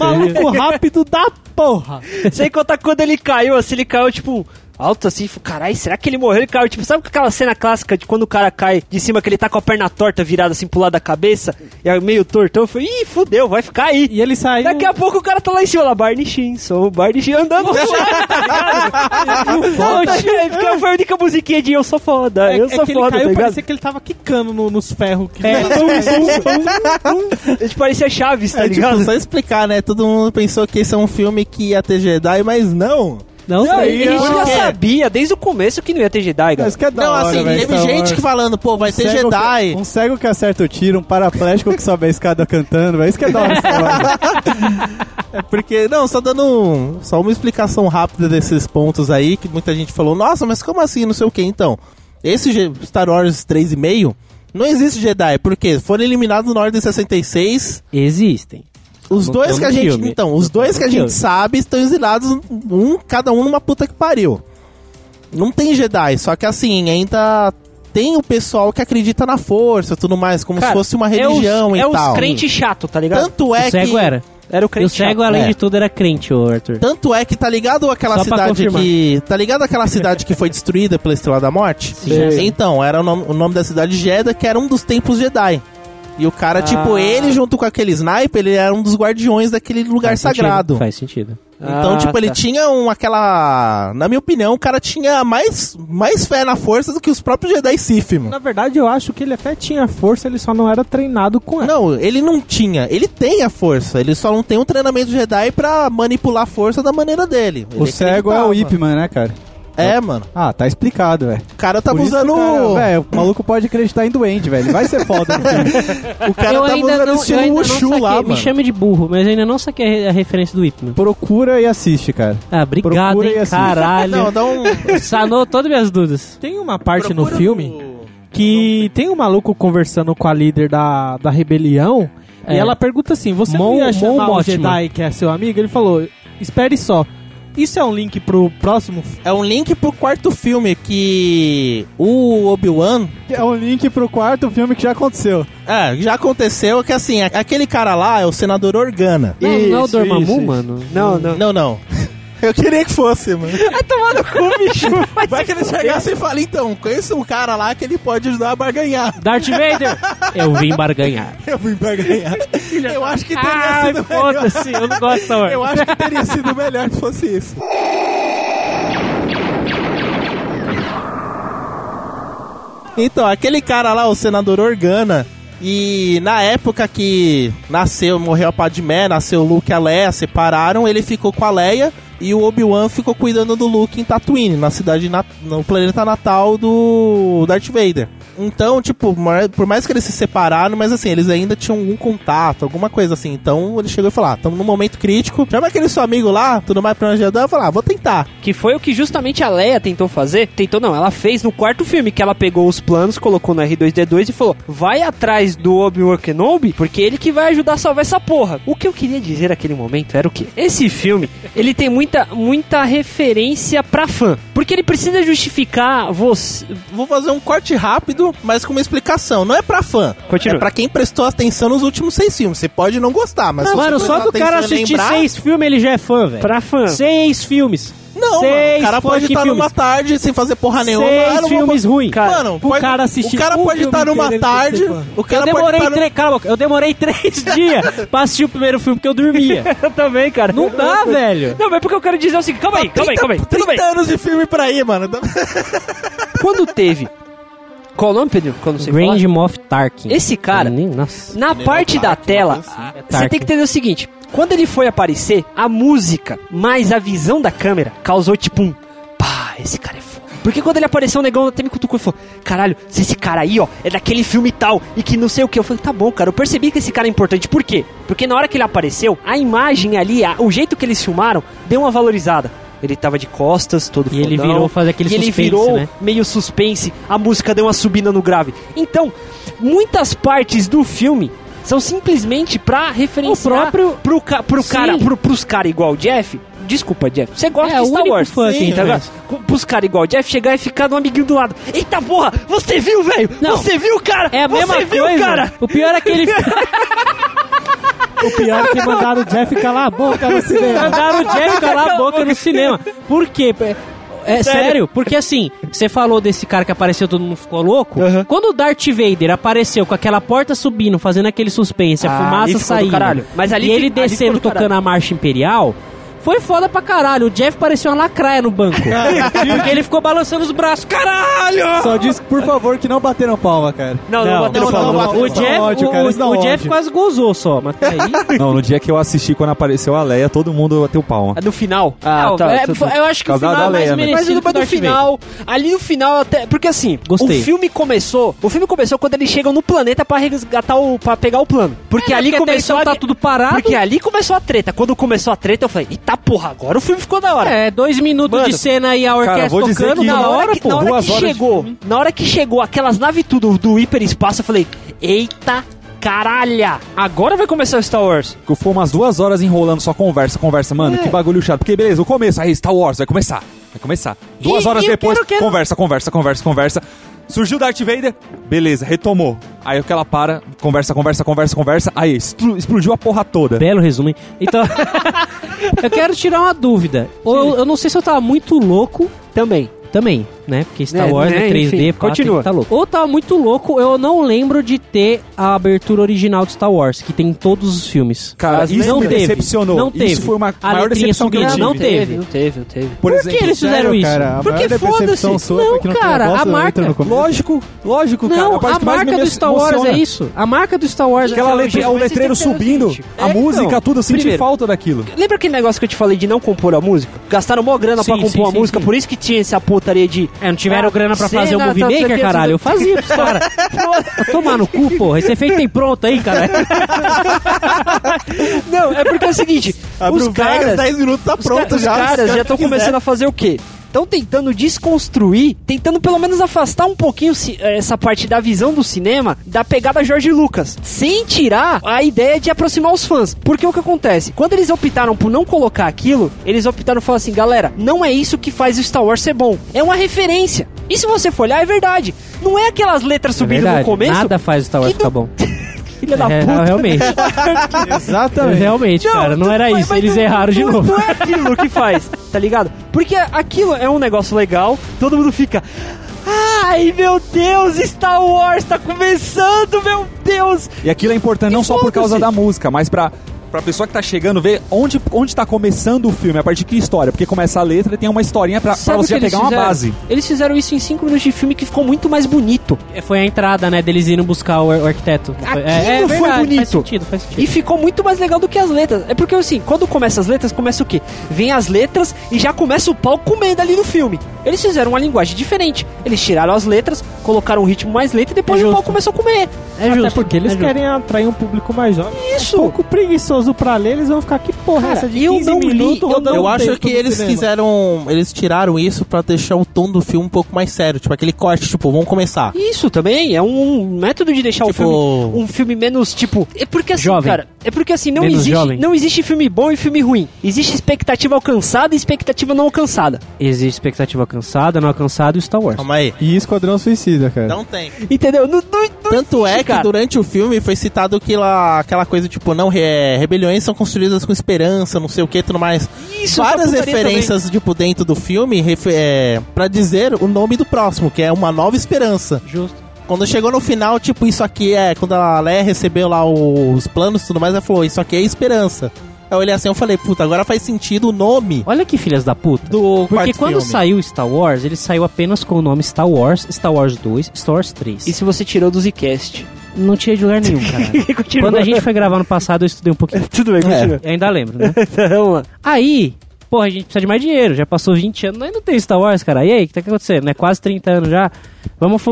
Maluco rápido da porra. Sem contar quando ele caiu, assim, ele caiu tipo... alto assim, caralho, será que ele morreu? Ele caiu, tipo, sabe aquela cena clássica de quando o cara cai de cima, que ele tá com a perna torta virada assim pro lado da cabeça, e aí meio tortão, eu falei, ih, fudeu, vai ficar aí. E ele saiu... Daqui a pouco o cara tá lá em cima, lá, Barney Shin andando pro lado, tá ligado? Porque foi a única musiquinha de eu sou foda, eu sou foda, tá ligado? Ele parecia que ele tava quicando nos ferros. Ele parecia Chaves, tá ligado? Tipo, só explicar, né, todo mundo pensou que esse é um filme que ia ter Jedi, mas não... Não, a gente já sabia desde o começo que não ia ter Jedi, galera. Teve gente que falando, pô, vai ter Jedi. Um cego que acerta o tiro, um paraplégico que sobe a escada cantando, é isso que é da hora. É porque, só dando só uma explicação rápida desses pontos aí, que muita gente falou, nossa, mas como assim, não sei o que, então. Esse Star Wars 3,5, não existe Jedi, porque foram eliminados na Ordem 66. Existem. Os dois que a gente sabe estão exilados, cada um numa puta que pariu. Não tem Jedi, só que assim, ainda tem o pessoal que acredita na força, tudo mais, como se fosse uma religião e tal. É os crente chato, tá ligado? Tanto é que... O cego era o crente chato. O cego, além de tudo, era crente, Arthur. Tanto é que, tá ligado aquela cidade que... Tá ligado aquela cidade que foi destruída pela Estrela da Morte? Sim. Então, era o nome da cidade Jedha, que era um dos templos Jedi. E o cara, ele junto com aquele sniper, ele era um dos guardiões daquele lugar sagrado. Faz sentido. Então, ele tinha aquela... Na minha opinião, o cara tinha mais fé na força do que os próprios Jedi Sith, mano. Na verdade, eu acho que ele até tinha força, ele só não era treinado com ela. Não, ele não tinha. Ele tem a força. Ele só não tem um treinamento Jedi pra manipular a força da maneira dele. O cego é o Ip Man, né, cara? É, mano. Ah, tá explicado, velho. O cara tava usando... O maluco pode acreditar em duende, velho. Vai ser foda. O cara tava usando estilo Wushu lá, mano. Me chame de burro, mas eu ainda não saquei a referência do Ip Man. Procura e assiste, cara. Ah, obrigado, caralho. Não, sanou todas minhas dúvidas. Tem uma parte no filme que tem um maluco conversando com a líder da rebelião e ela pergunta assim, você não ia chamar o Jedi que é seu amigo? Ele falou, espere só. Isso é um link pro próximo? É um link pro quarto filme que o Obi-Wan... É um link pro quarto filme que já aconteceu. É, já aconteceu que assim, aquele cara lá é o senador Organa. Não é o Dormammu, mano? Não. Eu queria que fosse, mano. Vai tomar no cu, bicho. Vai que ele chegasse e fala, então, conheça um cara lá que ele pode ajudar a barganhar. Darth Vader. Eu vim barganhar. Eu acho que teria sido melhor. Foda-se, eu não gosto. Eu acho que teria sido melhor se fosse isso. Então, aquele cara lá, o senador Organa... E na época que morreu a Padmé, nasceu o Luke e a Leia, separaram, ele ficou com a Leia e o Obi-Wan ficou cuidando do Luke em Tatooine, no planeta natal do Darth Vader. Então, tipo, por mais que eles se separaram, mas assim, eles ainda tinham algum contato, alguma coisa assim. Então ele chegou e falou, estamos num momento crítico, chama aquele seu amigo lá, tudo mais pra ajudar, eu falei, vou tentar. Que foi o que justamente a Leia tentou fazer. Ela fez no quarto filme, que ela pegou os planos, colocou no R2-D2 e falou, vai atrás do Obi-Wan Kenobi, porque ele que vai ajudar a salvar essa porra. O que eu queria dizer naquele momento era o quê? Esse filme, ele tem muita referência pra fã, porque ele precisa justificar. Vou fazer um corte rápido errado, mas com uma explicação. Não é pra fã. Continua. É pra quem prestou atenção nos últimos 6 filmes. Você pode não gostar, mas... Não, mano, só do cara assistir 6 filmes, ele já é fã, velho. Pra fã. 6 filmes. Não, mano, o cara pode estar numa tarde sem fazer porra nenhuma. 6 filmes ruins. Mano, o cara assistir. O cara pode estar numa tarde. Eu demorei 3 dias pra assistir o primeiro filme porque eu dormia. Eu também, cara. Não dá, velho. Não, mas porque eu quero dizer o seguinte: calma aí. 30 anos de filme pra ir, mano. Quando teve. Qual o nome, Pedro? Grand Moff Tarkin. Esse cara, na parte da tela, você tem que entender o seguinte. Quando ele foi aparecer, a música mais a visão da câmera causou tipo um... Pá, esse cara é foda. Porque quando ele apareceu, o negão até me cutucou e falou... Caralho, se esse cara aí, ó, é daquele filme e tal, e que não sei o que. Eu falei, tá bom, cara, eu percebi que esse cara é importante. Por quê? Porque na hora que ele apareceu, a imagem ali, o jeito que eles filmaram, deu uma valorizada. Ele tava de costas, todo fodão. E ele virou fazer aquele suspense, né? E ele virou meio suspense, a música deu uma subida no grave. Então, muitas partes do filme... São simplesmente pra referenciar o próprio... pros caras igual o Jeff. Desculpa, Jeff. Você gosta de Star Wars. Sim, tá ligado? Pros caras igual o Jeff chegar e ficar no amiguinho do lado. Eita porra! Você viu, velho? Você viu, cara? É a mesma coisa. Você viu, cara? O pior é que ele... O pior é que mandaram o Jeff calar a boca no cinema. Por quê? É sério? Porque assim, você falou desse cara que apareceu, todo mundo ficou louco. Uhum. Quando o Darth Vader apareceu com aquela porta subindo, fazendo aquele suspense, a fumaça saindo, mas ali e ele descendo tocando a marcha imperial, foi foda pra caralho. O Jeff parecia uma lacraia no banco. Porque ele ficou balançando os braços. Caralho! Só diz, por favor, que não bateram palma, cara. Não bateram palma. O Jeff quase gozou só, mas tá aí. Não, no dia que eu assisti, quando apareceu a Leia, todo mundo bateu palma. No final? Eu acho que o final é mais merecido. Mas no final, ali no final até... Porque assim, gostei. O filme começou quando eles chegam no planeta pra resgatar pra pegar o plano. Porque ali começou a... tá tudo parado. Porque ali começou a treta. Quando começou a treta, eu falei... Porra, agora o filme ficou da hora. 2 minutos mano, de cena e a orquestra tocando na hora que chegou aquelas naves tudo do hiperespaço, eu falei, eita caralha, agora vai começar o Star Wars. Ficou umas 2 horas enrolando só conversa, mano, que bagulho chato. Porque beleza, o começo, aí Star Wars, vai começar. 2 horas depois, conversa. Surgiu Darth Vader, beleza, retomou. Aí o que ela para, conversa. Aí explodiu a porra toda. Belo resumo, hein? Então, eu quero tirar uma dúvida. Eu não sei se eu tava muito louco. Também, né? Porque Star Wars é 3D, 4D, continua. Tá louco. Ou tava muito louco, eu não lembro de ter a abertura original de Star Wars, que tem em todos os filmes. Cara, isso não me decepcionou. Não teve. Isso foi uma maior decepção que eu tive. Não teve. Por exemplo, que eles fizeram isso? Cara, porque foda-se. Não, cara, a marca... Lógico, cara. Não, a marca do Star Wars é isso. A marca do Star Wars é isso. O letreiro subindo, a música, tudo, eu senti falta daquilo. Lembra aquele negócio que eu te falei de não compor a música? Gastaram mó grana pra compor a música, por isso que tinha essa putaria de... não tiveram grana pra fazer o movie maker, caralho. Eu fazia pros caras. Tomar no cu, porra. Esse efeito tem pronto aí, cara. Não, é porque é o seguinte. Os caras... 10 minutos tá pronto já. Os caras já estão começando a fazer o quê? Estão tentando desconstruir, tentando pelo menos afastar um pouquinho essa parte da visão do cinema, da pegada George Lucas, sem tirar a ideia de aproximar os fãs. Porque o que acontece? Quando eles optaram por não colocar aquilo, eles optaram por falar assim, galera, não é isso que faz o Star Wars ser bom. É uma referência. E se você for olhar, é verdade. Não é aquelas letras subindo no começo. Nada faz o Star Wars ficar bom. Filha da puta. Não, realmente. Exatamente. Realmente, cara. Não era isso. Eles erraram de novo. Não é aquilo que faz, tá ligado? Porque aquilo é um negócio legal. Todo mundo fica... Ai, meu Deus, Star Wars tá começando, meu Deus. E aquilo é importante não só por causa da música, mas pra pessoa que tá chegando ver onde tá começando o filme, a partir de que história. Porque começa a letra e tem uma historinha pra você pegar uma base. Eles fizeram isso em 5 minutos de filme que ficou muito mais bonito. Foi a entrada, né, deles indo buscar o arquiteto. Aquilo foi bonito. Faz sentido. E ficou muito mais legal do que as letras. É porque, assim, quando começa as letras, começa o quê? Vem as letras e já começa o pau comendo ali no filme. Eles fizeram uma linguagem diferente. Eles tiraram as letras, colocaram um ritmo mais lento e depois o pau começou a comer. É justo. Até porque eles querem atrair um público mais jovem. Isso. Um pouco preguiçoso pra ler, eles vão ficar, que porra, cara, essa de 15 minutos rodando. Eu acho que eles quiseram, eles tiraram isso pra deixar o tom do filme um pouco mais sério. Tipo, aquele corte, tipo, vamos começar. Isso também, é um método de deixar tipo... um filme menos, tipo... É porque assim, jovem. Cara, é porque assim, não existe filme bom e filme ruim. Existe expectativa alcançada e expectativa não alcançada. Existe expectativa alcançada, não alcançada e Star Wars. Calma aí. E Esquadrão Suicida, cara. Não tem. Entendeu? Tanto é que durante o filme foi citado que lá, aquela coisa tipo, não, rebeliões são construídas com esperança, não sei o que, tudo mais. Isso, várias referências, também. Tipo, dentro do filme pra dizer o nome do próximo, que é Uma Nova Esperança. Justo. Quando chegou no final, tipo, isso aqui é... Quando a Leia recebeu lá os planos e tudo mais, ela falou, isso aqui é esperança. Eu olhei assim, eu falei, puta, agora faz sentido o nome. Olha que filhas da puta. Porque quando saiu Star Wars, ele saiu apenas com o nome Star Wars, Star Wars 2, Star Wars 3. E se você tirou do Zcast? Não tirei de lugar nenhum, cara. Quando a gente foi gravar no passado, eu estudei um pouquinho. Tudo bem, continua. Eu ainda lembro, né? Então, aí... Porra, a gente precisa de mais dinheiro, já passou 20 anos, ainda tem Star Wars, cara. E aí, o que tá acontecendo? É quase 30 anos já. Vamos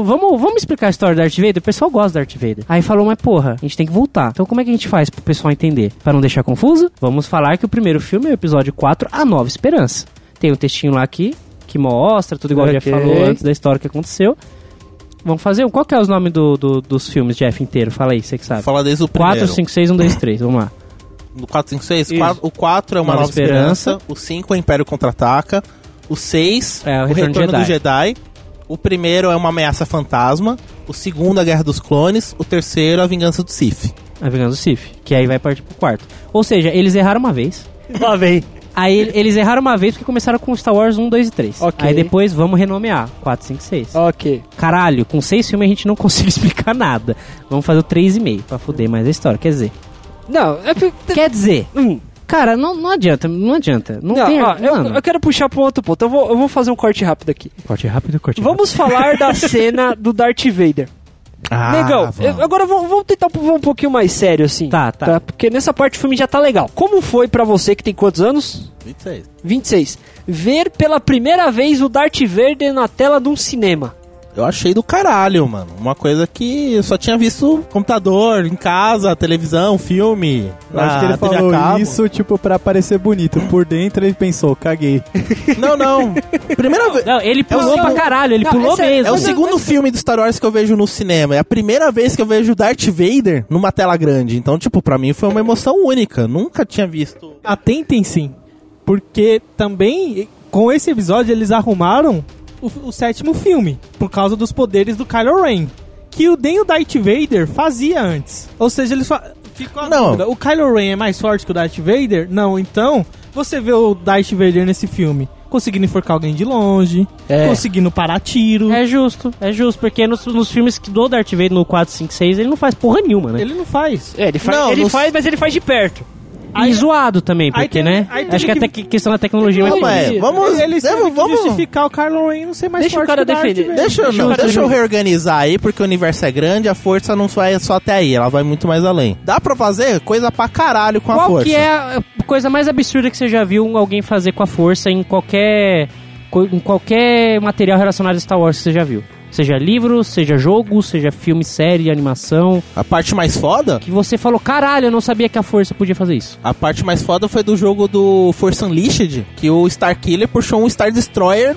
explicar a história do Darth Vader? O pessoal gosta do Darth Vader. Aí falou, mas porra, a gente tem que voltar. Então como é que a gente faz pro pessoal entender? Pra não deixar confuso, vamos falar que o primeiro filme é o episódio 4, A Nova Esperança. Tem um textinho lá aqui, que mostra tudo igual o Jeff falou antes da história que aconteceu. Vamos fazer um? Qual que é os nomes dos filmes, Jeff, inteiro? Fala aí, você que sabe. Fala desde o primeiro. 4, 5, 6, 1, 2, 3, vamos lá. No 4, 5, 6, o 4 é Uma Nova Esperança. O 5 é o Império Contra-Ataca, o 6 é o Retorno do Jedi, o primeiro é Uma Ameaça Fantasma, o segundo é a Guerra dos Clones, o terceiro é a Vingança do Sith. A Vingança do Sith, que aí vai partir pro quarto. Ou seja, eles erraram uma vez. Lá vem. Aí eles erraram uma vez porque começaram com Star Wars 1, 2 e 3. Okay. Aí depois vamos renomear 4, 5, 6. Ok. Caralho, com 6 filmes a gente não consegue explicar nada. Vamos fazer o 3,5 pra foder mais a história, quer dizer... Não, quer dizer, cara, não adianta. Não tem, ó, eu quero puxar para outro ponto. Eu vou fazer um corte rápido aqui. Vamos falar da cena do Darth Vader. Ah, legal. Agora vamos tentar um pouquinho mais sério, assim. Tá. Porque nessa parte do filme já tá legal. Como foi pra você que tem quantos anos? 26. 26. Ver pela primeira vez o Darth Vader na tela de um cinema. Eu achei do caralho, mano. Uma coisa que eu só tinha visto computador, em casa, televisão, filme. Eu acho que ele falou isso, tipo, pra parecer bonito. Por dentro ele pensou, caguei. Não. Primeira vez. Não, ele pulou pra caralho, ele pulou mesmo. É o segundo filme do Star Wars que eu vejo no cinema. É a primeira vez que eu vejo Darth Vader numa tela grande. Então, tipo, pra mim foi uma emoção única. Nunca tinha visto. Atentem sim. Porque também, com esse episódio, eles arrumaram o sétimo filme, por causa dos poderes do Kylo Ren, que o Darth Vader fazia antes. Ou seja, eles ficou a dúvida. O Kylo Ren é mais forte que o Darth Vader? Não, então, você vê o Darth Vader nesse filme conseguindo enforcar alguém de longe, conseguindo parar tiro. É justo, porque nos filmes do Darth Vader, no 4, 5, 6, ele não faz porra nenhuma, né? Ele não faz. Ele faz, mas ele faz de perto. E zoado também, porque, né? Acho que até questão da tecnologia... Não, mas vamos justificar o Kylo Ren não ser mais forte. Deixa o cara defender. Deixa eu reorganizar aí, porque o universo é grande, a força não vai só até aí, ela vai muito mais além. Dá pra fazer coisa pra caralho com a força. Qual que é a coisa mais absurda que você já viu alguém fazer com a força em qualquer material relacionado a Star Wars que você já viu? Seja livro, seja jogo, seja filme, série, animação. A parte mais foda? Que você falou, caralho, eu não sabia que a força podia fazer isso. A parte mais foda foi do jogo do Force Unleashed, que o Starkiller puxou um Star Destroyer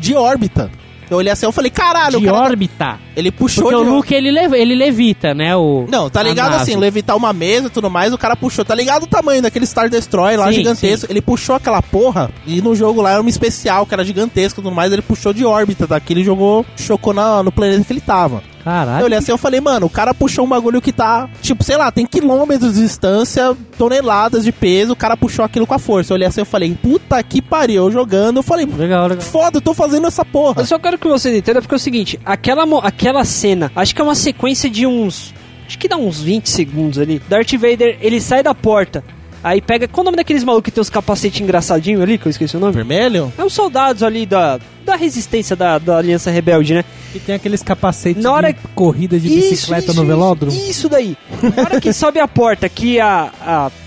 de órbita. Eu olhei assim, eu falei, caralho, de órbita? Ele puxou. Porque o Luke, ele levita, né? Não, tá ligado assim, levitar uma mesa e tudo mais, o cara puxou. Tá ligado o tamanho daquele Star Destroyer lá, gigantesco? Sim. Ele puxou aquela porra, e no jogo lá era uma especial, que era gigantesco e tudo mais, ele puxou de órbita daquele e chocou no planeta que ele tava. Caralho. Eu olhei assim, eu falei, mano, o cara puxou um bagulho que tá, tipo, sei lá, tem quilômetros de distância, toneladas de peso, o cara puxou aquilo com a força. Eu olhei assim, eu falei, puta que pariu, eu jogando. Eu falei, legal. Foda, eu tô fazendo essa porra. Eu só quero que vocês entendam, porque é o seguinte, aquela cena, acho que é uma sequência de uns, acho que dá uns 20 segundos ali. Darth Vader, ele sai da porta, aí pega, qual o nome daqueles malucos que tem os capacetes engraçadinhos ali, que eu esqueci o nome? Vermelho? É uns soldados ali da resistência da Aliança Rebelde, né? E tem aqueles capacetes de corrida de bicicleta no velódromo? Isso daí. Na hora que sobe a porta,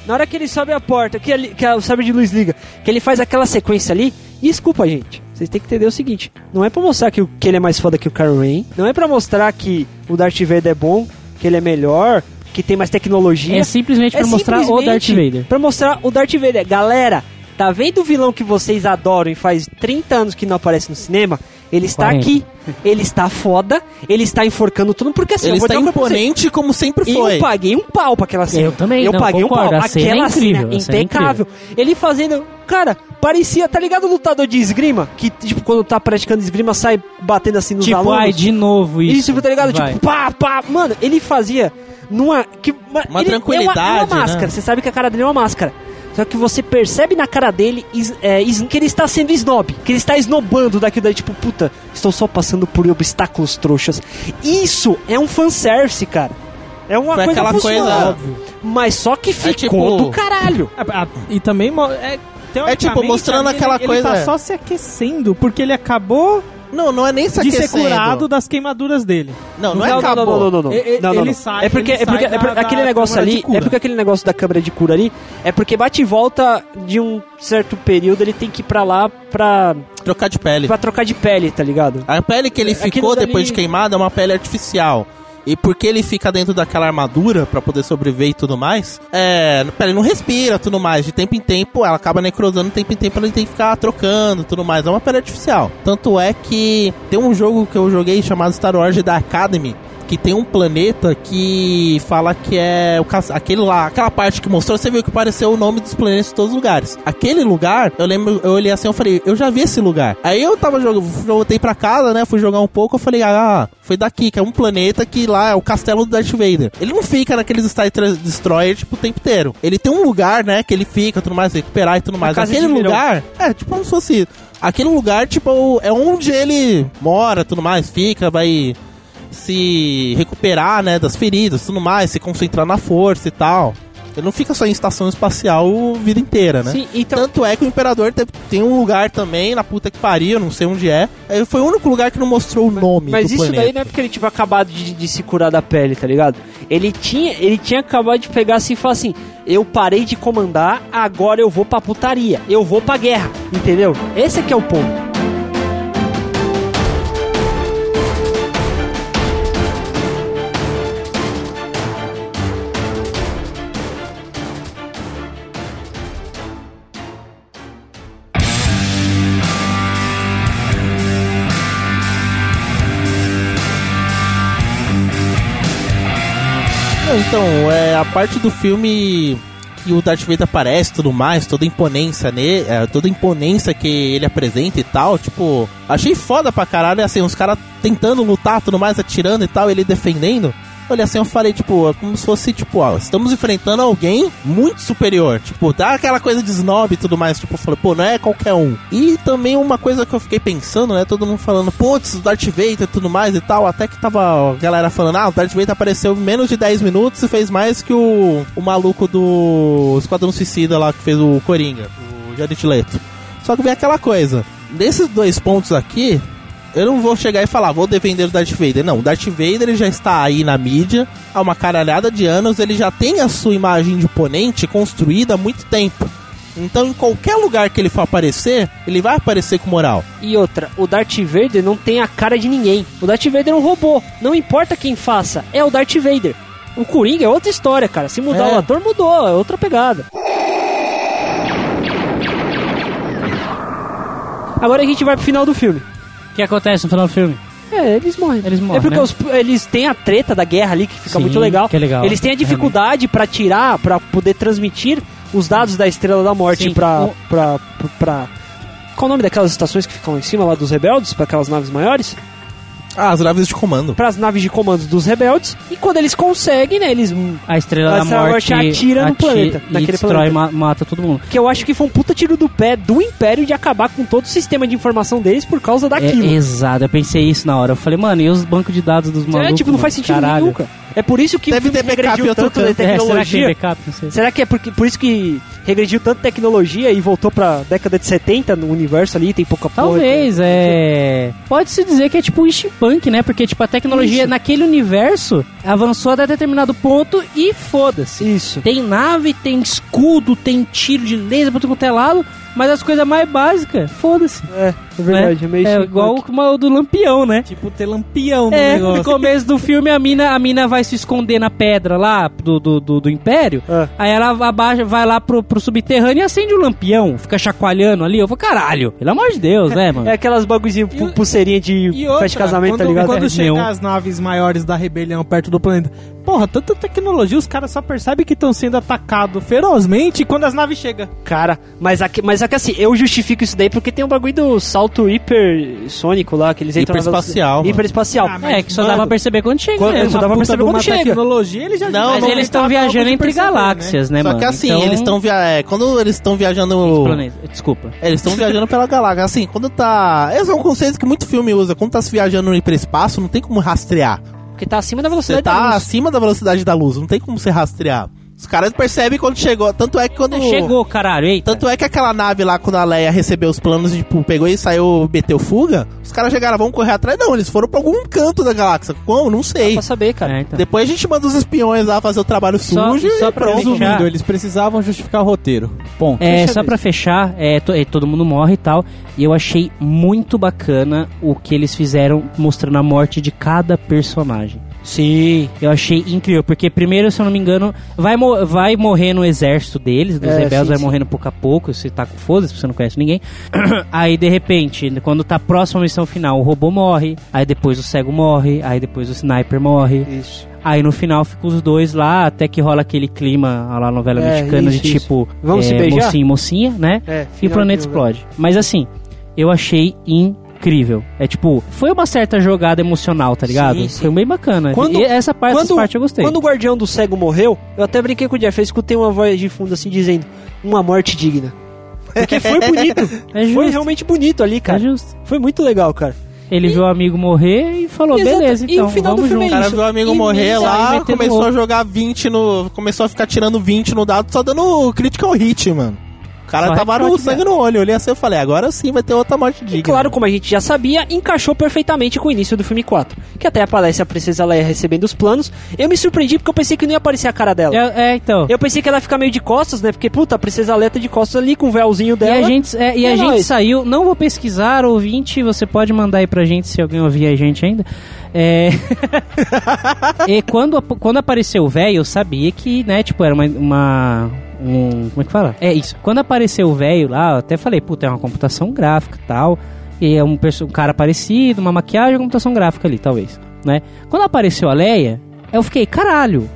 na hora que ele sobe a porta, o sabre de luz liga, que ele faz aquela sequência ali, e desculpa, gente, vocês têm que entender o seguinte, não é pra mostrar que ele é mais foda que o Kylo Ren, não é pra mostrar que o Darth Vader é bom, que ele é melhor, que tem mais tecnologia. É simplesmente pra mostrar o Darth Vader. Pra mostrar o Darth Vader. Galera, tá vendo o vilão que vocês adoram e faz 30 anos que não aparece no cinema? Ele está aqui, ele está foda, ele está enforcando tudo, porque assim... Ele está imponente como sempre foi. E eu paguei um pau pra aquela cena. Eu também, eu paguei um pau. Aquela cena impecável. Ele fazendo... Cara, parecia, tá ligado, lutador de esgrima? Que, tipo, quando tá praticando esgrima, sai batendo assim nos alunos. Tipo, ai, de novo isso. Isso, tá ligado? Vai. Tipo, pá, pá. Mano, ele fazia numa... Uma tranquilidade, é uma máscara, né? Você sabe que a cara dele é uma máscara. Só que você percebe na cara dele que ele está sendo snob, que ele está snobando daquilo daí, tipo, puta, estou só passando por obstáculos trouxas. Isso é um fanservice, cara. É uma coisa, mas só que ficou tipo... do caralho. E também... tipo, mostrando aquela coisa... Ele tá só se aquecendo, porque ele acabou... Não é nem se aquecendo. De ser curado das queimaduras dele. Não, acabou. Ele sai. É porque aquele negócio da câmera de cura ali é porque bate e volta de um certo período, ele tem que ir pra lá pra... Trocar de pele. Pra trocar de pele, tá ligado? A pele que ele ficou depois de queimada é uma pele artificial. E porque ele fica dentro daquela armadura pra poder sobreviver e tudo mais, a pele não respira, tudo mais. De tempo em tempo, ela acaba necrosando, de tempo em tempo ele tem que ficar trocando, tudo mais. É uma pele artificial. Tanto é que tem um jogo que eu joguei chamado Star Wars da Academy, que tem um planeta que fala que é aquele lá, aquela parte que mostrou, você viu que apareceu o nome dos planetas em todos os lugares. Aquele lugar, eu lembro, eu olhei assim, eu falei, eu já vi esse lugar. Aí eu tava jogando, voltei pra casa, né, fui jogar um pouco, eu falei, foi daqui, que é um planeta que lá é o castelo do Darth Vader. Ele não fica naqueles Star Destroyer, tipo, o tempo inteiro. Ele tem um lugar, né, que ele fica, tudo mais, recuperar e tudo mais. Aquele lugar, tipo, não sou assim. Aquele lugar, tipo, é onde ele mora, tudo mais, fica, vai... se recuperar, né, das feridas, tudo mais, se concentrar na força e tal. Ele não fica só em estação espacial a vida inteira, né? Sim, então... Tanto é que o Imperador tem um lugar também, na puta que pariu, não sei onde é. Foi o único lugar que não mostrou o nome do planeta. Mas isso daí não é porque ele tinha acabado de se curar da pele, tá ligado? Ele tinha acabado de pegar assim e falar assim, eu parei de comandar, agora eu vou pra putaria, eu vou pra guerra, entendeu? Esse aqui é o ponto. Então, a parte do filme que o Darth Vader aparece e tudo mais, toda a imponência que ele apresenta e tal, tipo, achei foda pra caralho, assim, os caras tentando lutar, tudo mais, atirando e tal, ele defendendo. Olha, assim, eu falei, tipo, como se fosse, tipo, estamos enfrentando alguém muito superior. Tipo, dá aquela coisa de snob e tudo mais. Tipo, eu falei, pô, não é qualquer um. E também uma coisa que eu fiquei pensando, né? Todo mundo falando, putz, o Darth Vader e tudo mais e tal. Até que tava a galera falando, o Darth Vader apareceu em menos de 10 minutos e fez mais que o maluco do Esquadrão Suicida lá, que fez o Coringa, o Jared Leto. Só que vem aquela coisa. Nesses dois pontos aqui... Eu não vou chegar e falar, vou defender o Darth Vader. Não, o Darth Vader ele já está aí na mídia há uma caralhada de anos. Ele já tem a sua imagem de oponente construída há muito tempo. Então, em qualquer lugar que ele for aparecer, ele vai aparecer com moral. E outra, o Darth Vader não tem a cara de ninguém. O Darth Vader é um robô. Não importa quem faça, é o Darth Vader. O Coringa é outra história, cara. Se mudar o ator, mudou. É outra pegada. Agora a gente vai pro final do filme. O que acontece no final do filme? Eles morrem. É porque, né? Eles têm a treta da guerra ali, que fica muito legal. Que é legal. Eles têm a dificuldade pra tirar, pra poder transmitir os dados da Estrela da Morte pra... Qual o nome daquelas estações que ficam em cima lá dos rebeldes? Pra aquelas naves maiores? As naves de comando. Para as naves de comando dos rebeldes. E quando eles conseguem, né, eles... A Estrela da Morte atira no planeta. E destrói, mata todo mundo. Que eu acho que foi um puta tiro do pé do Império de acabar com todo o sistema de informação deles por causa daquilo. Exato, eu pensei isso na hora. Eu falei, mano, e os bancos de dados dos malucos? Não faz sentido nenhum, cara. É por isso que deve ter backup regrediu tanto de tecnologia. Será que é por isso que regrediu tanto tecnologia e voltou pra década de 70 no universo ali, tem pouca porra? Talvez, Pode-se dizer que é tipo um steampunk, né? Porque, tipo, a tecnologia naquele universo avançou até determinado ponto e foda-se. Isso. Tem nave, tem escudo, tem tiro de laser pra todo lado. mas as coisas mais básicas, foda-se. É verdade, né? É igual o do Lampião, né? Tipo, ter Lampião no negócio. No começo do filme, a mina vai se esconder na pedra lá do Império, aí ela abaixa, vai lá pro subterrâneo e acende o Lampião, fica chacoalhando ali. Eu falo, caralho, pelo amor de Deus, né, mano? É aquelas bagulhinhas, pulseirinha de festa de casamento, tá ligado? Quando chegam as naves maiores da rebelião perto do planeta, porra, tanta tecnologia, os caras só percebem que estão sendo atacados ferozmente quando as naves chegam. Cara, mas aqui assim, eu justifico isso daí porque tem um bagulho do salto hipersônico lá, que eles entram hiperespacial. Hiperespacial. Que só dá pra perceber quando chega. Só dá pra perceber quando chega. Tecnologia, eles já não, mas eles estão viajando entre galáxias, né, mano? Só que assim, então... eles estão quando eles estão viajando... Desculpa. Eles estão viajando pela galáxia. Assim, quando tá... Esse é um conceito que muito filme usa. Quando tá se viajando no hiperespaço, não tem como rastrear. Porque tá acima da velocidade da luz. Tá acima da velocidade da luz. Não tem como você rastrear. Os caras percebem quando chegou. Tanto é que quando... Chegou, caralho, eita. Tanto é que aquela nave lá, quando a Leia recebeu os planos, tipo, pegou e saiu, meteu fuga, os caras chegaram, vamos correr atrás. Não, eles foram pra algum canto da galáxia. Como? Não sei. Dá pra saber, cara. Então. Depois a gente manda os espiões lá fazer o trabalho sujo e pronto. Resumindo, eles precisavam justificar o roteiro. Ponto. Só pra fechar, todo mundo morre e tal. E eu achei muito bacana o que eles fizeram mostrando a morte de cada personagem. Sim. Eu achei incrível, porque primeiro, se eu não me engano, vai morrer no exército deles, dos rebeldes, vai morrendo pouco a pouco, você tá com foda-se, você não conhece ninguém. Aí, de repente, quando tá próxima à missão final, o robô morre, aí depois o cego morre, aí depois o sniper morre. Isso. Aí no final ficam os dois lá, até que rola aquele clima lá na novela mexicana de tipo, vamos se beijar? Mocinho, mocinha, né? E o planeta explode. Mas assim, eu achei incrível. É tipo, foi uma certa jogada emocional, tá ligado? Sim. Foi bem bacana. Essa parte eu gostei. Quando o Guardião do Cego morreu, eu até brinquei com o Jeff, eu escutei uma voz de fundo assim dizendo, uma morte digna. Porque foi bonito. Foi realmente bonito ali, cara. Foi muito legal, cara. Ele viu o amigo morrer e falou, beleza, então, e vamos junto. O cara viu o amigo morrer lá, começou a jogar 20 no... Começou a ficar tirando 20 no dado, só dando critical hit, mano. O cara tava o sangue no olho, eu olhei assim e falei, agora sim vai ter outra morte digna. E claro, como a gente já sabia, encaixou perfeitamente com o início do filme 4, que até aparece a Princesa Leia recebendo os planos. Eu me surpreendi porque eu pensei que não ia aparecer a cara dela. Então. Eu pensei que ela ia ficar meio de costas, né, porque, puta, a Princesa Leia tá de costas ali com o véuzinho dela. E a gente saiu, não vou pesquisar, ouvinte, você pode mandar aí pra gente se alguém ouvir a gente ainda. E quando apareceu o véio, eu sabia que, né, tipo, era como é que fala? É isso. Quando apareceu o velho lá, eu até falei, puta, é uma computação gráfica e tal. E é um cara parecido, uma maquiagem, computação gráfica ali, talvez, né? Quando apareceu a Leia, eu fiquei, caralho.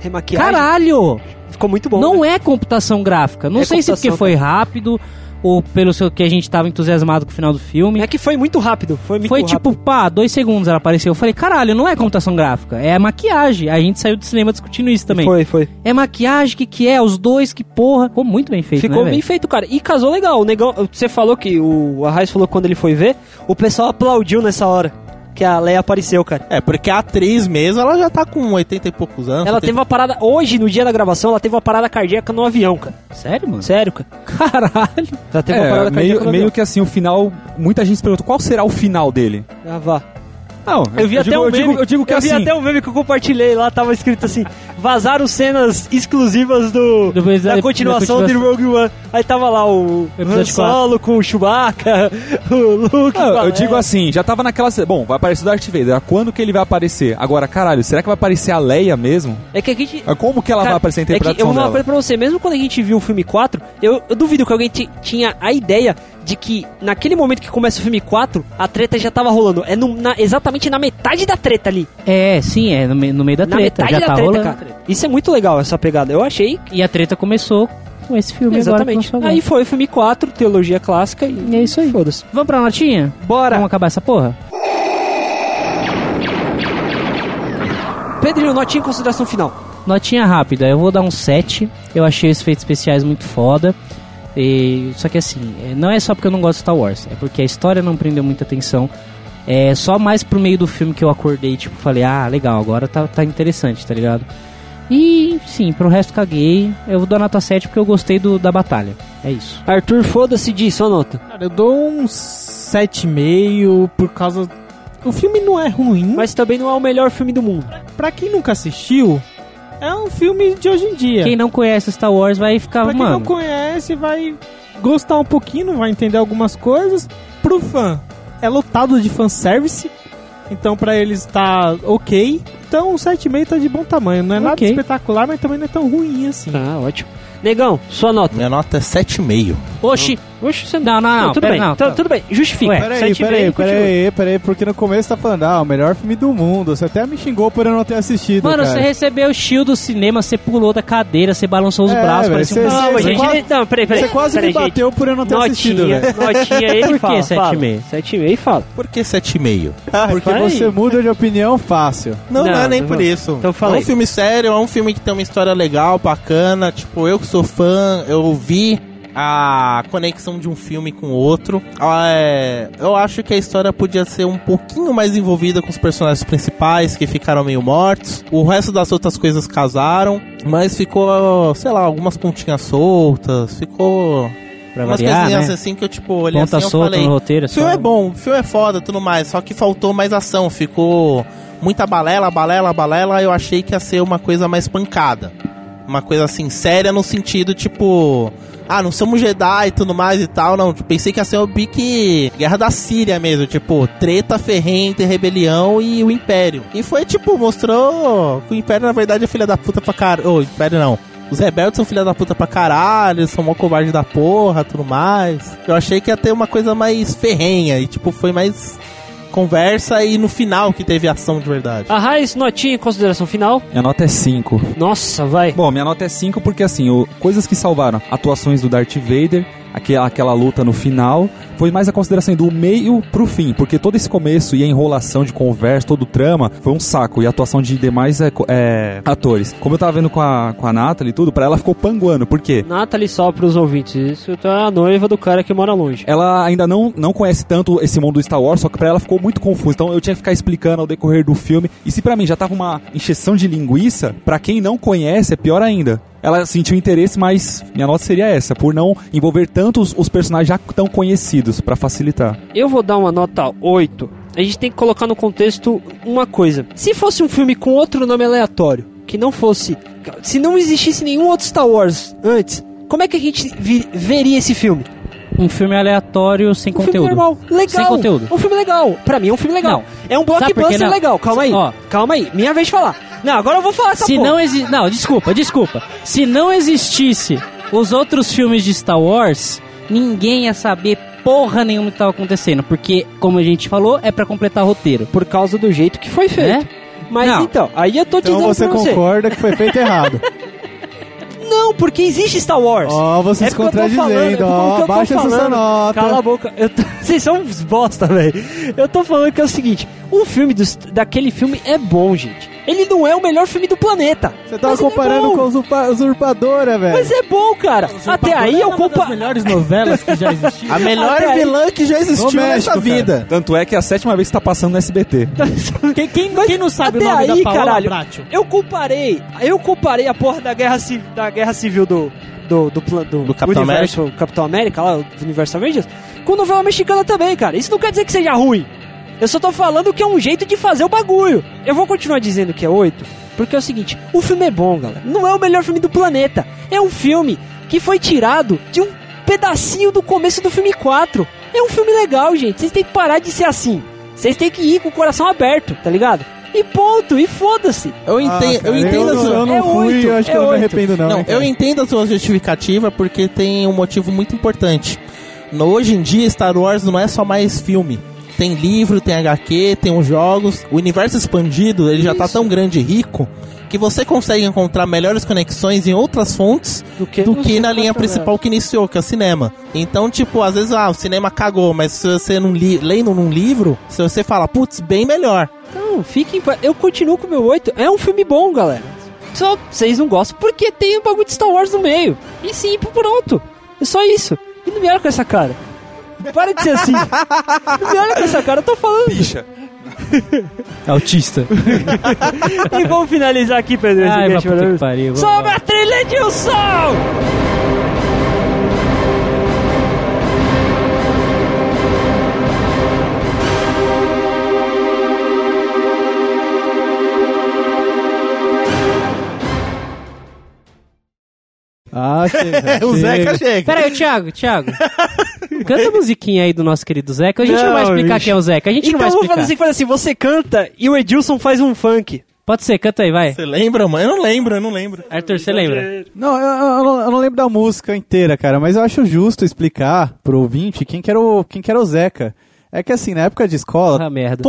Remaquiagem. Caralho! Ficou muito bom. Não, né? É computação gráfica. Não sei se porque foi rápido ou pelo que a gente tava entusiasmado com o final do filme. É que foi muito rápido. Foi tipo, pá, 2 segundos ela apareceu. Eu falei, caralho, não é computação gráfica, é maquiagem. A gente saiu do cinema discutindo isso também. Foi. É maquiagem, que é? Os dois, que porra. Ficou muito bem feito, Ficou bem feito, cara. E casou legal. O negão, você falou que o Arraes falou que quando ele foi ver, o pessoal aplaudiu nessa hora que a Leia apareceu, cara. Porque a atriz mesmo, ela já tá com 80 e poucos anos. Ela teve uma parada... Hoje, no dia da gravação, ela teve uma parada cardíaca no avião, cara. Sério, mano? Sério, cara. Caralho. Ela teve uma parada cardíaca no avião. Meio que assim, o final... Muita gente se pergunta, qual será o final dele? Vá. Não, eu vi até um meme. Eu vi até um meme que eu compartilhei lá, tava escrito assim: vazaram cenas exclusivas da continuação de Rogue One. Aí tava lá o Han Solo com o Chewbacca, o Luke. Eu digo assim, já tava naquela. Bom, vai aparecer o Darth Vader. Quando que ele vai aparecer? Agora, caralho, será que vai aparecer a Leia mesmo? É que a gente. Como que ela vai aparecer a interpretação dela? Eu vou falar pra você, mesmo quando a gente viu o filme 4, eu duvido que alguém tinha a ideia de que naquele momento que começa o filme 4, a treta já tava rolando. Exatamente na metade da treta ali. No meio da treta. Na metade da treta, cara. Isso é muito legal, essa pegada. Eu achei. E a treta começou com esse filme. Exatamente. Agora aí foi o filme 4, teologia clássica. E é isso aí. Foda-se. Vamos pra notinha? Bora. Vamos acabar essa porra? Pedrinho, notinha em consideração final. Notinha rápida. Eu vou dar um 7. Eu achei os efeitos especiais muito foda. Só que assim, não é só porque eu não gosto de Star Wars, é porque a história não prendeu muita atenção. É só mais pro meio do filme que eu acordei, tipo, falei, legal, agora tá interessante, tá ligado? E, sim, pro resto caguei. Eu vou dar nota 7 porque eu gostei da batalha. É isso. Arthur, foda-se disso, só nota. Cara, eu dou um 7,5 por causa... O filme não é ruim, mas também não é o melhor filme do mundo. Pra quem nunca assistiu... É um filme de hoje em dia. Quem não conhece Star Wars vai ficar, pra quem não conhece, vai... gostar um pouquinho, vai entender algumas coisas. Pro fã, é lotado de fanservice, então pra eles tá ok. Então o 7,5 tá de bom tamanho, não é nada espetacular, mas também não é tão ruim assim. Tá, ótimo. Negão, sua nota. Minha nota é 7,5. Oxi. Oxi, você não. Tudo bem, não, tá. Tudo bem. Justifica. Peraí, porque no começo tá falando, ah, o melhor filme do mundo. Você até me xingou por eu não ter assistido, mano, cara. Você recebeu o shield do cinema, você pulou da cadeira, você balançou os braços, parecia um... Não, peraí. Você quase me bateu por eu não ter assistido, velho. Notinha, ele fala. Por que 7,5? 7,5 e fala. Por que 7,5? Porque você muda de opinião fácil. Não é nem por isso. É um filme sério, é um filme que tem uma história legal, bacana, tipo, eu sou fã, eu vi a conexão de um filme com o outro. Eu acho que a história podia ser um pouquinho mais envolvida com os personagens principais, que ficaram meio mortos. O resto das outras coisas casaram, mas ficou, sei lá, algumas pontinhas soltas, ficou... Pra umas variar, coisinhas, né? Assim que eu, tipo, olhei assim, eu falei... No roteiro, filme só... é bom, filme é foda, tudo mais, só que faltou mais ação, ficou muita balela, eu achei que ia ser uma coisa mais pancada. Uma coisa assim, séria no sentido, tipo... Ah, não somos Jedi e tudo mais e tal, não. Pensei que ia ser o pique Guerra da Síria mesmo. Tipo, treta ferrenta, rebelião e o Império. E foi, tipo, mostrou que o Império, na verdade, é filha da puta pra caralho. O Império não. Os rebeldes são filha da puta pra caralho, são mó covarde da porra, tudo mais. Eu achei que ia ter uma coisa mais ferrenha e, tipo, foi mais... conversa e no final que teve ação de verdade. Arraiz, notinha em consideração final? Minha nota é 5. Nossa, vai. Bom, minha nota é 5 porque, assim, coisas que salvaram. Atuações do Darth Vader, aquela luta no final, foi mais a consideração do meio pro fim, porque todo esse começo e a enrolação de conversa, todo o trama, foi um saco, e a atuação de demais atores. Como eu tava vendo com a Nathalie e tudo, pra ela ficou panguando, por quê? Nathalie, só pros ouvintes, isso tá a noiva do cara que mora longe. Ela ainda não conhece tanto esse mundo do Star Wars, só que pra ela ficou muito confuso, então eu tinha que ficar explicando ao decorrer do filme, e se pra mim já tava uma encheção de linguiça, pra quem não conhece é pior ainda. Ela sentiu interesse, mas minha nota seria essa, por não envolver tanto os personagens já tão conhecidos, pra facilitar. Eu vou dar uma nota 8. A gente tem que colocar no contexto uma coisa. Se fosse um filme com outro nome aleatório, que não fosse... Se não existisse nenhum outro Star Wars antes, como é que a gente veria esse filme? Um filme aleatório sem conteúdo. Um filme normal, legal. Sem conteúdo. Um filme legal. Pra mim é um filme legal. Não. É um blockbuster legal. Calma aí. Minha vez de falar. Não, agora eu vou falar essa porra. Não, desculpa. Se não existisse os outros filmes de Star Wars, ninguém ia saber porra nenhuma do que tava acontecendo. Porque, como a gente falou, é pra completar o roteiro. Por causa do jeito que foi feito. Né? Mas não. Então, aí eu tô te dizendo pra você. Então você concorda que foi feito errado. Não, porque existe Star Wars. Ó, vocês contradizendo, ó, baixa essa nota. Cala a boca. Vocês são uns bosta, velho. Eu tô falando que é o seguinte, o filme daquele filme é bom, gente. Ele não é o melhor filme do planeta. Você tava comparando com a Usurpadora, velho. Mas é bom, cara. Até aí eu comparo... Uma das melhores novelas que já existiu. A melhor vilã que já existiu nessa vida. Cara. Tanto é que é a 7ª vez que tá passando no SBT. Quem não sabe o nome da Paola Bracho? Eu comparei a porra da Guerra Civil do Capitão América. Capitão América, lá, do universo Avengers, com novela mexicana também, cara. Isso não quer dizer que seja ruim. Eu só tô falando que é um jeito de fazer o bagulho. Eu vou continuar dizendo que é 8, porque é o seguinte, o filme é bom, galera. Não é o melhor filme do planeta. É um filme que foi tirado de um pedacinho do começo do filme 4. É um filme legal, gente. Vocês têm que parar de ser assim. Vocês têm que ir com o coração aberto, tá ligado? E ponto, e foda-se. Eu entendo. Eu não me arrependo, não. Não, eu entendo a sua justificativa, porque tem um motivo muito importante. Hoje em dia, Star Wars não é só mais filme. Tem livro, tem HQ, tem os jogos. O universo expandido, ele já tá tão grande e rico que você consegue encontrar melhores conexões em outras fontes do que na linha principal que iniciou, que é o cinema. Então, tipo, às vezes, o cinema cagou, mas se você não lendo num livro, se você fala, putz, bem melhor. Então, fiquem... Eu continuo com o meu 8. É um filme bom, galera. Só vocês não gostam porque tem um bagulho de Star Wars no meio. E sim, pronto. É só isso. E não me olha com essa cara. Para de ser assim. Não me olha com essa cara, eu tô falando. Bicha. Autista. E vamos finalizar aqui, Pedro. Sobre a trilha de um som! Ah, chega. O Zeca chega. Peraí, Thiago. Canta a musiquinha aí do nosso querido Zeca. A gente não vai explicar quem é o Zeca. A gente não vai explicar. Então vamos fazer assim, você canta e o Edilson faz um funk. Pode ser, canta aí, vai. Você lembra, mano? Eu não lembro. Arthur, você lembra? Não, eu não lembro da música inteira, cara, mas eu acho justo explicar pro ouvinte quem que era o Zeca. É que assim, na época de escola... Ah, merda.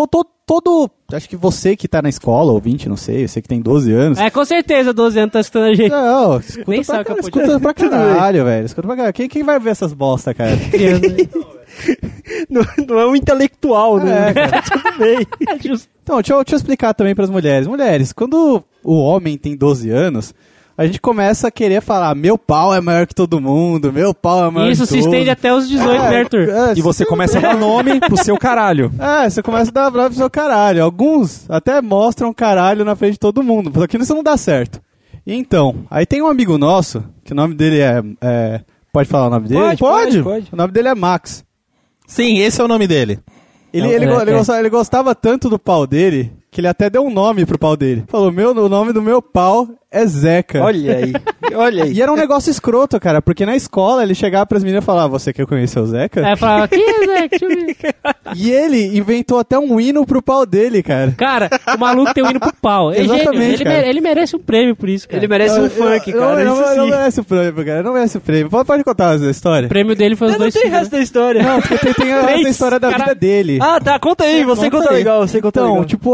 Acho que você que tá na escola, ou 20, não sei, você que tem 12 anos... É, com certeza, 12 anos tá escutando a gente. Não, escuta pra caralho, velho. Escuta pra caralho. Quem vai ver essas bosta, cara? Não é um intelectual, né? É, cara, tudo bem. Então, deixa eu explicar também pras mulheres. Mulheres, quando o homem tem 12 anos... A gente começa a querer falar, meu pau é maior que todo mundo, meu pau é maior que todo mundo. Isso se estende até os 18, né, Arthur? E você começa a dar nome pro seu caralho. É, você começa a dar nome pro seu caralho. Alguns até mostram caralho na frente de todo mundo, só que isso não dá certo. Então, aí tem um amigo nosso, que o nome dele é... Pode falar o nome dele? Pode. O nome dele é Max. Sim, esse é o nome dele. Ele gostava tanto do pau dele... Que ele até deu um nome pro pau dele. Falou, o nome do meu pau é Zeca. Olha aí. E era um negócio escroto, cara, porque na escola ele chegava pras meninas e falava, você quer conhecer o Zeca? Aí falava, quem é Zeca? Deixa eu ver. E ele inventou até um hino pro pau dele, cara. Cara, o maluco tem um hino pro pau. Exatamente, cara. Ele merece um prêmio por isso, cara. Ele merece um funk, cara. Não merece o prêmio, cara. Não merece o prêmio. Pode contar a história? O prêmio dele foi os dois filhos. Não tem o resto da história. Não, porque tem a história da vida dele. Ah, tá. Conta aí. Você conta legal. Então, tipo,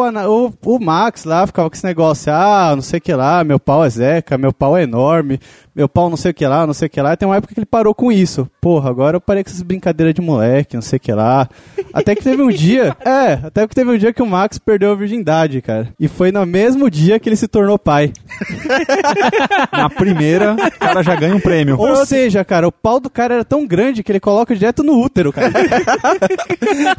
o Max lá ficava com esse negócio, não sei o que lá, meu pau é Zeca, meu pau é enorme, meu pau não sei o que lá. E tem uma época que ele parou com isso. Porra, agora eu parei com essas brincadeiras de moleque, não sei o que lá. Até que teve um dia que o Max perdeu a virgindade, cara. E foi no mesmo dia que ele se tornou pai. Na primeira, o cara já ganha um prêmio. Ou seja, cara, o pau do cara era tão grande que ele coloca direto no útero, cara.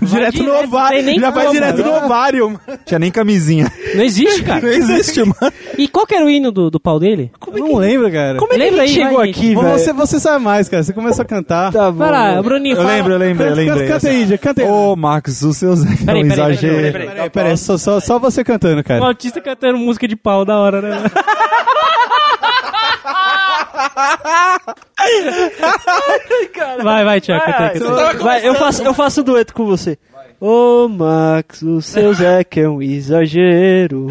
Direto no ovário. Já vai direto no ovário. Tinha nem camisinha. Não existe, cara. Não existe, mano. E qual que era o hino do pau dele? Eu não lembro, cara. Como é que ele chegou aqui, velho? Você sabe mais, cara. Você começou a cantar. Tá bom. Vai lá, Bruninho, fala. Eu lembrei. Canta aí. Ô, Max, o seu Zé é um exagero. Peraí, só você cantando, cara. O autista cantando música de pau, da hora, né? Vai, Thiago. Eu faço um dueto com você. Ô, Max, o seu Zeca é um exagero.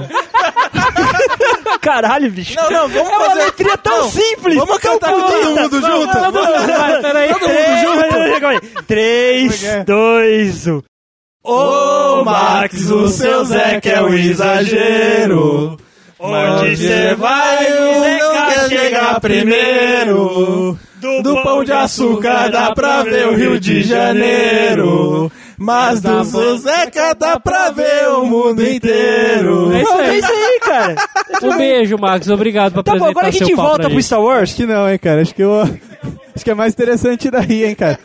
Caralho, bicho. Não, vamos fazer... É uma letria tão simples. Vamos cantar todo mundo junto. Todo mundo junto. 3, 2, 1. Ô, Max, o seu Zeca é um exagero. Onde você vai, o Zeca chega primeiro. Do Pão de Açúcar dá pra ver o Rio de Janeiro. Mas do seu Zeca dá pra ver o mundo inteiro. É isso aí, cara. Um beijo, Marcos. Obrigado por apresentar seu pau pra gente. Tá bom, agora a gente volta pro Star Wars? Acho que não, hein, cara. Acho que é mais interessante daí, hein, cara.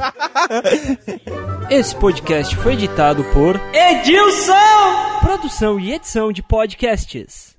Esse podcast foi editado por Edilson. Produção e edição de podcasts.